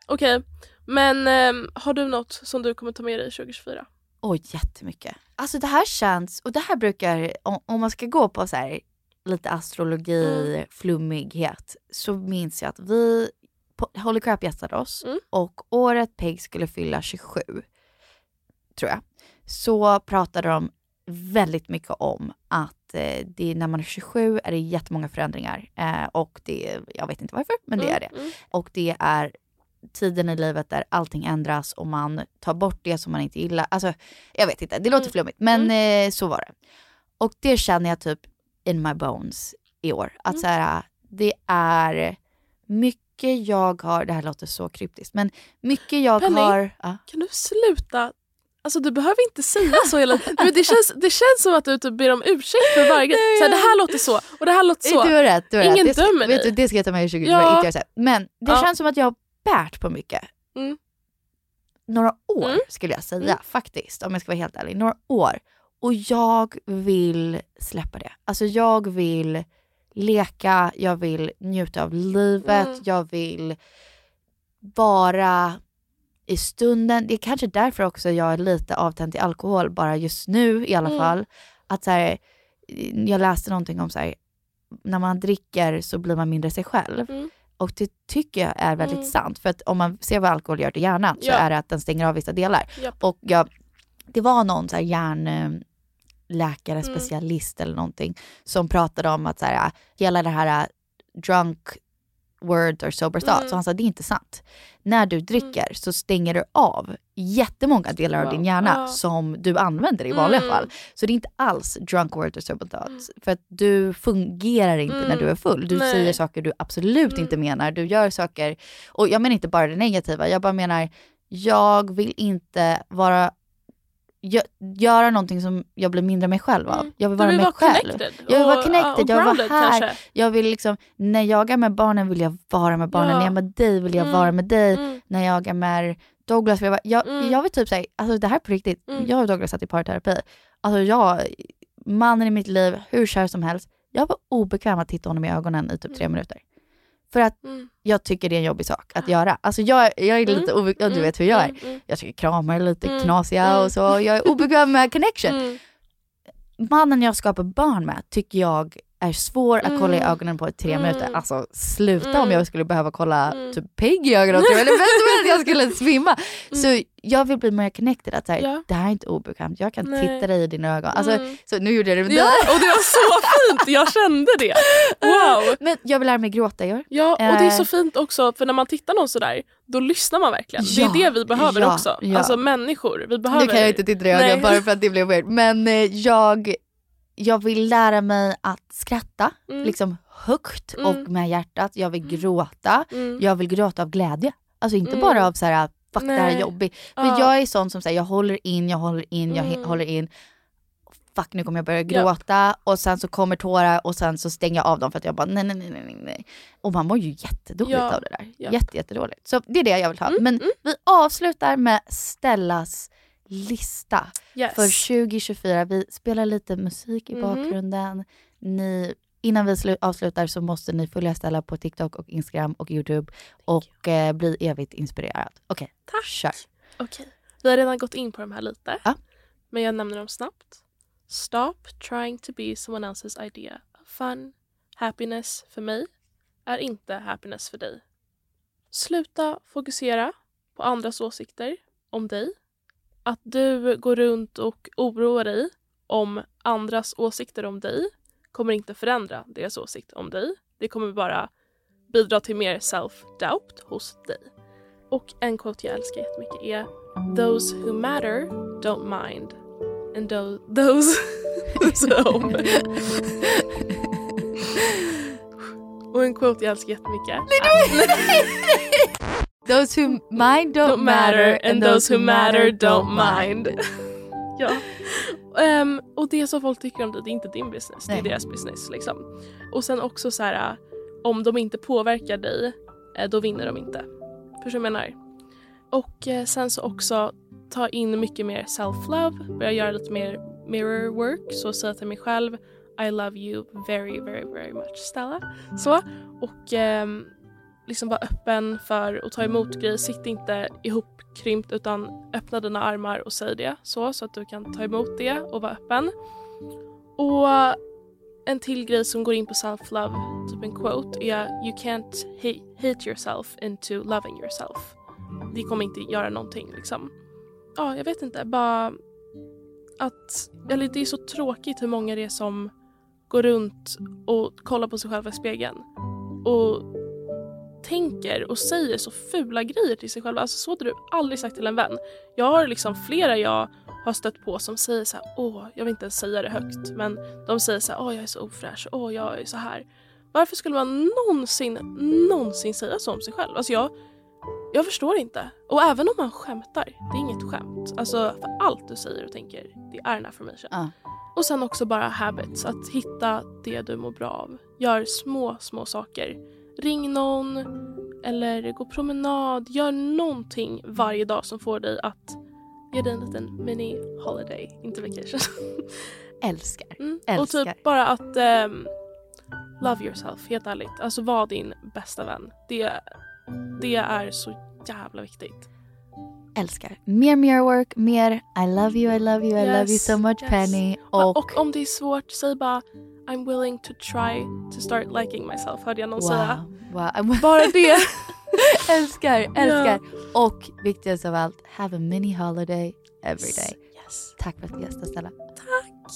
Okej, okay. men eh, har du något som du kommer ta med dig i tjugo tjugofyra? Åh, oh, jättemycket. Alltså det här känns, och det här brukar, om, om man ska gå på så här lite astrologi, mm. flummighet, så minns jag att vi, på, Holy Crap gästade oss mm. och året Peg skulle fylla tjugosju, tror jag, så pratade de väldigt mycket om att eh, det, när man är tjugosju är det jättemånga förändringar eh, och det, jag vet inte varför, men det är det. Mm. Och det är tiden i livet där allting ändras och man tar bort det som man inte gillar. Alltså, jag vet inte, det låter mm. flummigt, men mm. eh, så var det. Och det känner jag typ in my bones i år. Att mm. så här, det är mycket jag har, det här låter så kryptiskt, men mycket jag Penny, har... Ah. Kan du sluta? Alltså du behöver inte säga så hela tiden. Men det känns, det känns som att du typ ber om ursäkt för varje grej. Så här, det här låter så och det här låter så. Du har rätt, du har Ingen rätt. Ingen dömer dig. Vet du, det ska jag ta med i tjugo tjugofyra. Ja. Inte men det ja. känns som att jag bärt på mycket. Mm. Några år mm. skulle jag säga mm. faktiskt, om jag ska vara helt ärlig. Några år. Och jag vill släppa det. Alltså jag vill leka, jag vill njuta av livet, mm. jag vill vara i stunden. Det är kanske därför också jag är lite avtänd till alkohol bara just nu i alla mm. fall. Att så här, jag läste någonting om så här, när man dricker så blir man mindre sig själv. Mm. Och det tycker jag är väldigt mm. sant. För att om man ser vad alkohol gör till hjärnan så ja. är det att den stänger av vissa delar. Ja. Och jag, det var någon så här hjärnläkare, specialist mm. eller någonting som pratade om att så här, hela det här drunk word or sober thought. Mm. Så han sa, det är inte sant. När du dricker mm. så stänger du av jättemånga delar wow. av din hjärna ja. som du använder i vanliga mm. fall. Så det är inte alls drunk word or sober thought. Mm. För att du fungerar inte mm. när du är full. Du Nej. säger saker du absolut mm. inte menar. Du gör saker, och jag menar inte bara det negativa. Jag bara menar jag vill inte vara gö- göra någonting som jag blir mindre mig själv av. Jag vill vara mig själv. Jag vill vara connected, jag vill vara här. Jag vill liksom, när jag är med barnen vill jag vara med barnen, ja. När jag är med dig vill jag mm. vara med dig, mm. när jag är med Douglas vill jag vara, jag, mm. jag vill typ säga, alltså det här är på riktigt, mm. jag och Douglas satt i parterapi. Alltså jag, mannen i mitt liv, hur kär som helst, jag var obekväm att titta honom i ögonen i typ tre minuter. För att mm. jag tycker det är en jobbig sak att göra. Alltså jag, jag är lite obekväm, du vet hur jag är. Jag tycker kramar är lite knasiga och så. Jag är obekväm med connection. Mm. Mannen jag skapar barn med tycker jag är svår att kolla i ögonen på i tre mm. minuter. Alltså sluta mm. om jag skulle behöva kolla typ Peg i ögonen. Eller bäst att jag skulle svimma. Mm. Så jag vill bli mer connected. Att så här, ja. Det här är inte obekvämt. Jag kan Nej. titta dig i dina ögon. Alltså, mm. så nu gjorde jag det. Ja, och det var så fint. Jag kände det. Wow. Men jag vill lära mig gråta. Jag. Ja, och det är så fint också. För när man tittar någon så där, då lyssnar man verkligen. Ja. Det är det vi behöver ja. också. Ja. Alltså människor. Vi behöver... Nu kan jag inte titta i ögonen bara för att det blev weird. Men eh, jag... Jag vill lära mig att skratta mm. liksom högt mm. och med hjärtat. Jag vill gråta. Mm. Jag vill gråta av glädje. Alltså inte mm. bara av så här fuck Nej. det här är jobbigt. Men ja. jag är sån som säger jag håller in, jag håller in, jag mm. håller in. Fuck, nu kommer jag börja gråta yep. och sen så kommer tårar och sen så stänger jag av dem för att jag bara nej, nej, nej, nej, nej. Och man mår ju jättedåligt ja. av det där. Yep. Jätte, jättedåligt. Så det är det jag vill ha. Mm. Men mm. vi avslutar med Stellas lista yes. för tjugo tjugofyra. Vi spelar lite musik i mm. bakgrunden. Ni, innan vi slu- avslutar så måste ni följa Stella på TikTok och Instagram och YouTube och eh, bli evigt inspirerad. Okej, okay. Tack. Kör. Okej, okay. Vi har redan gått in på de här lite. Ja. Men jag nämner dem snabbt. Stop trying to be someone else's idea of fun. Happiness för mig är inte happiness för dig. Sluta fokusera på andras åsikter om dig. Att du går runt och oroar dig om andras åsikter om dig kommer inte förändra deras åsikt om dig. Det kommer bara bidra till mer self-doubt hos dig. Och en quote jag älskar jättemycket är those who matter don't mind and do- those so. Och en quote jag älskar jättemycket. Those who mind don't, don't matter, matter and those who matter, matter don't mind. Ja. Um, och det som folk tycker om dig, det är inte din business. Nej. Det är deras business liksom. Och sen också så här, om de inte påverkar dig, då vinner de inte. Förstår jag menar? Och sen så också ta in mycket mer self-love. Börja göra lite mer mirror work. Så säga till mig själv, I love you very, very, very much, Stella. Så, och... Um, liksom vara öppen för att ta emot grejer. Sitt inte ihopkrympt utan öppna dina armar och säg det. Så, så att du kan ta emot det och vara öppen. Och en till grej som går in på self-love, typ en quote, är you can't hate yourself into loving yourself. Det kommer inte göra någonting liksom. Ja, jag vet inte. Bara att, eller det är så tråkigt hur många det är som går runt och kollar på sig själva i spegeln. Och tänker och säger så fula grejer till sig själv. Alltså så hade du aldrig sagt till en vän. Jag har liksom flera jag har stött på som säger så här, åh, jag vill inte ens säga det högt. Men de säger så här, åh, jag är så ofräsch. Åh, jag är så här. Varför skulle man någonsin, någonsin säga så om sig själv? Alltså jag, jag förstår inte. Och även om man skämtar, det är inget skämt. Alltså för allt du säger och tänker, det är en affirmation. Uh. Och sen också bara habits. Att hitta det du mår bra av. Gör små, små saker. Ring någon eller gå promenad. Gör någonting varje dag som får dig att ge dig en liten mini-holiday. Inte vacation. Älskar. Mm. Älskar. Och typ bara att um, love yourself, helt ärligt. Alltså var din bästa vän. Det, det är så jävla viktigt. Älskar. Mer, mer work, mer I love you, I love you, I yes, love you so much yes. Penny. Och... och om det är svårt, säg bara I'm willing to try to start liking myself. Hörde jag någon wow, säga? Wow. Bara det. älskar, älskar. Yeah. Och viktigast av allt, have a mini holiday every day. Yes. Tack för att du gästade, Stella. Tack.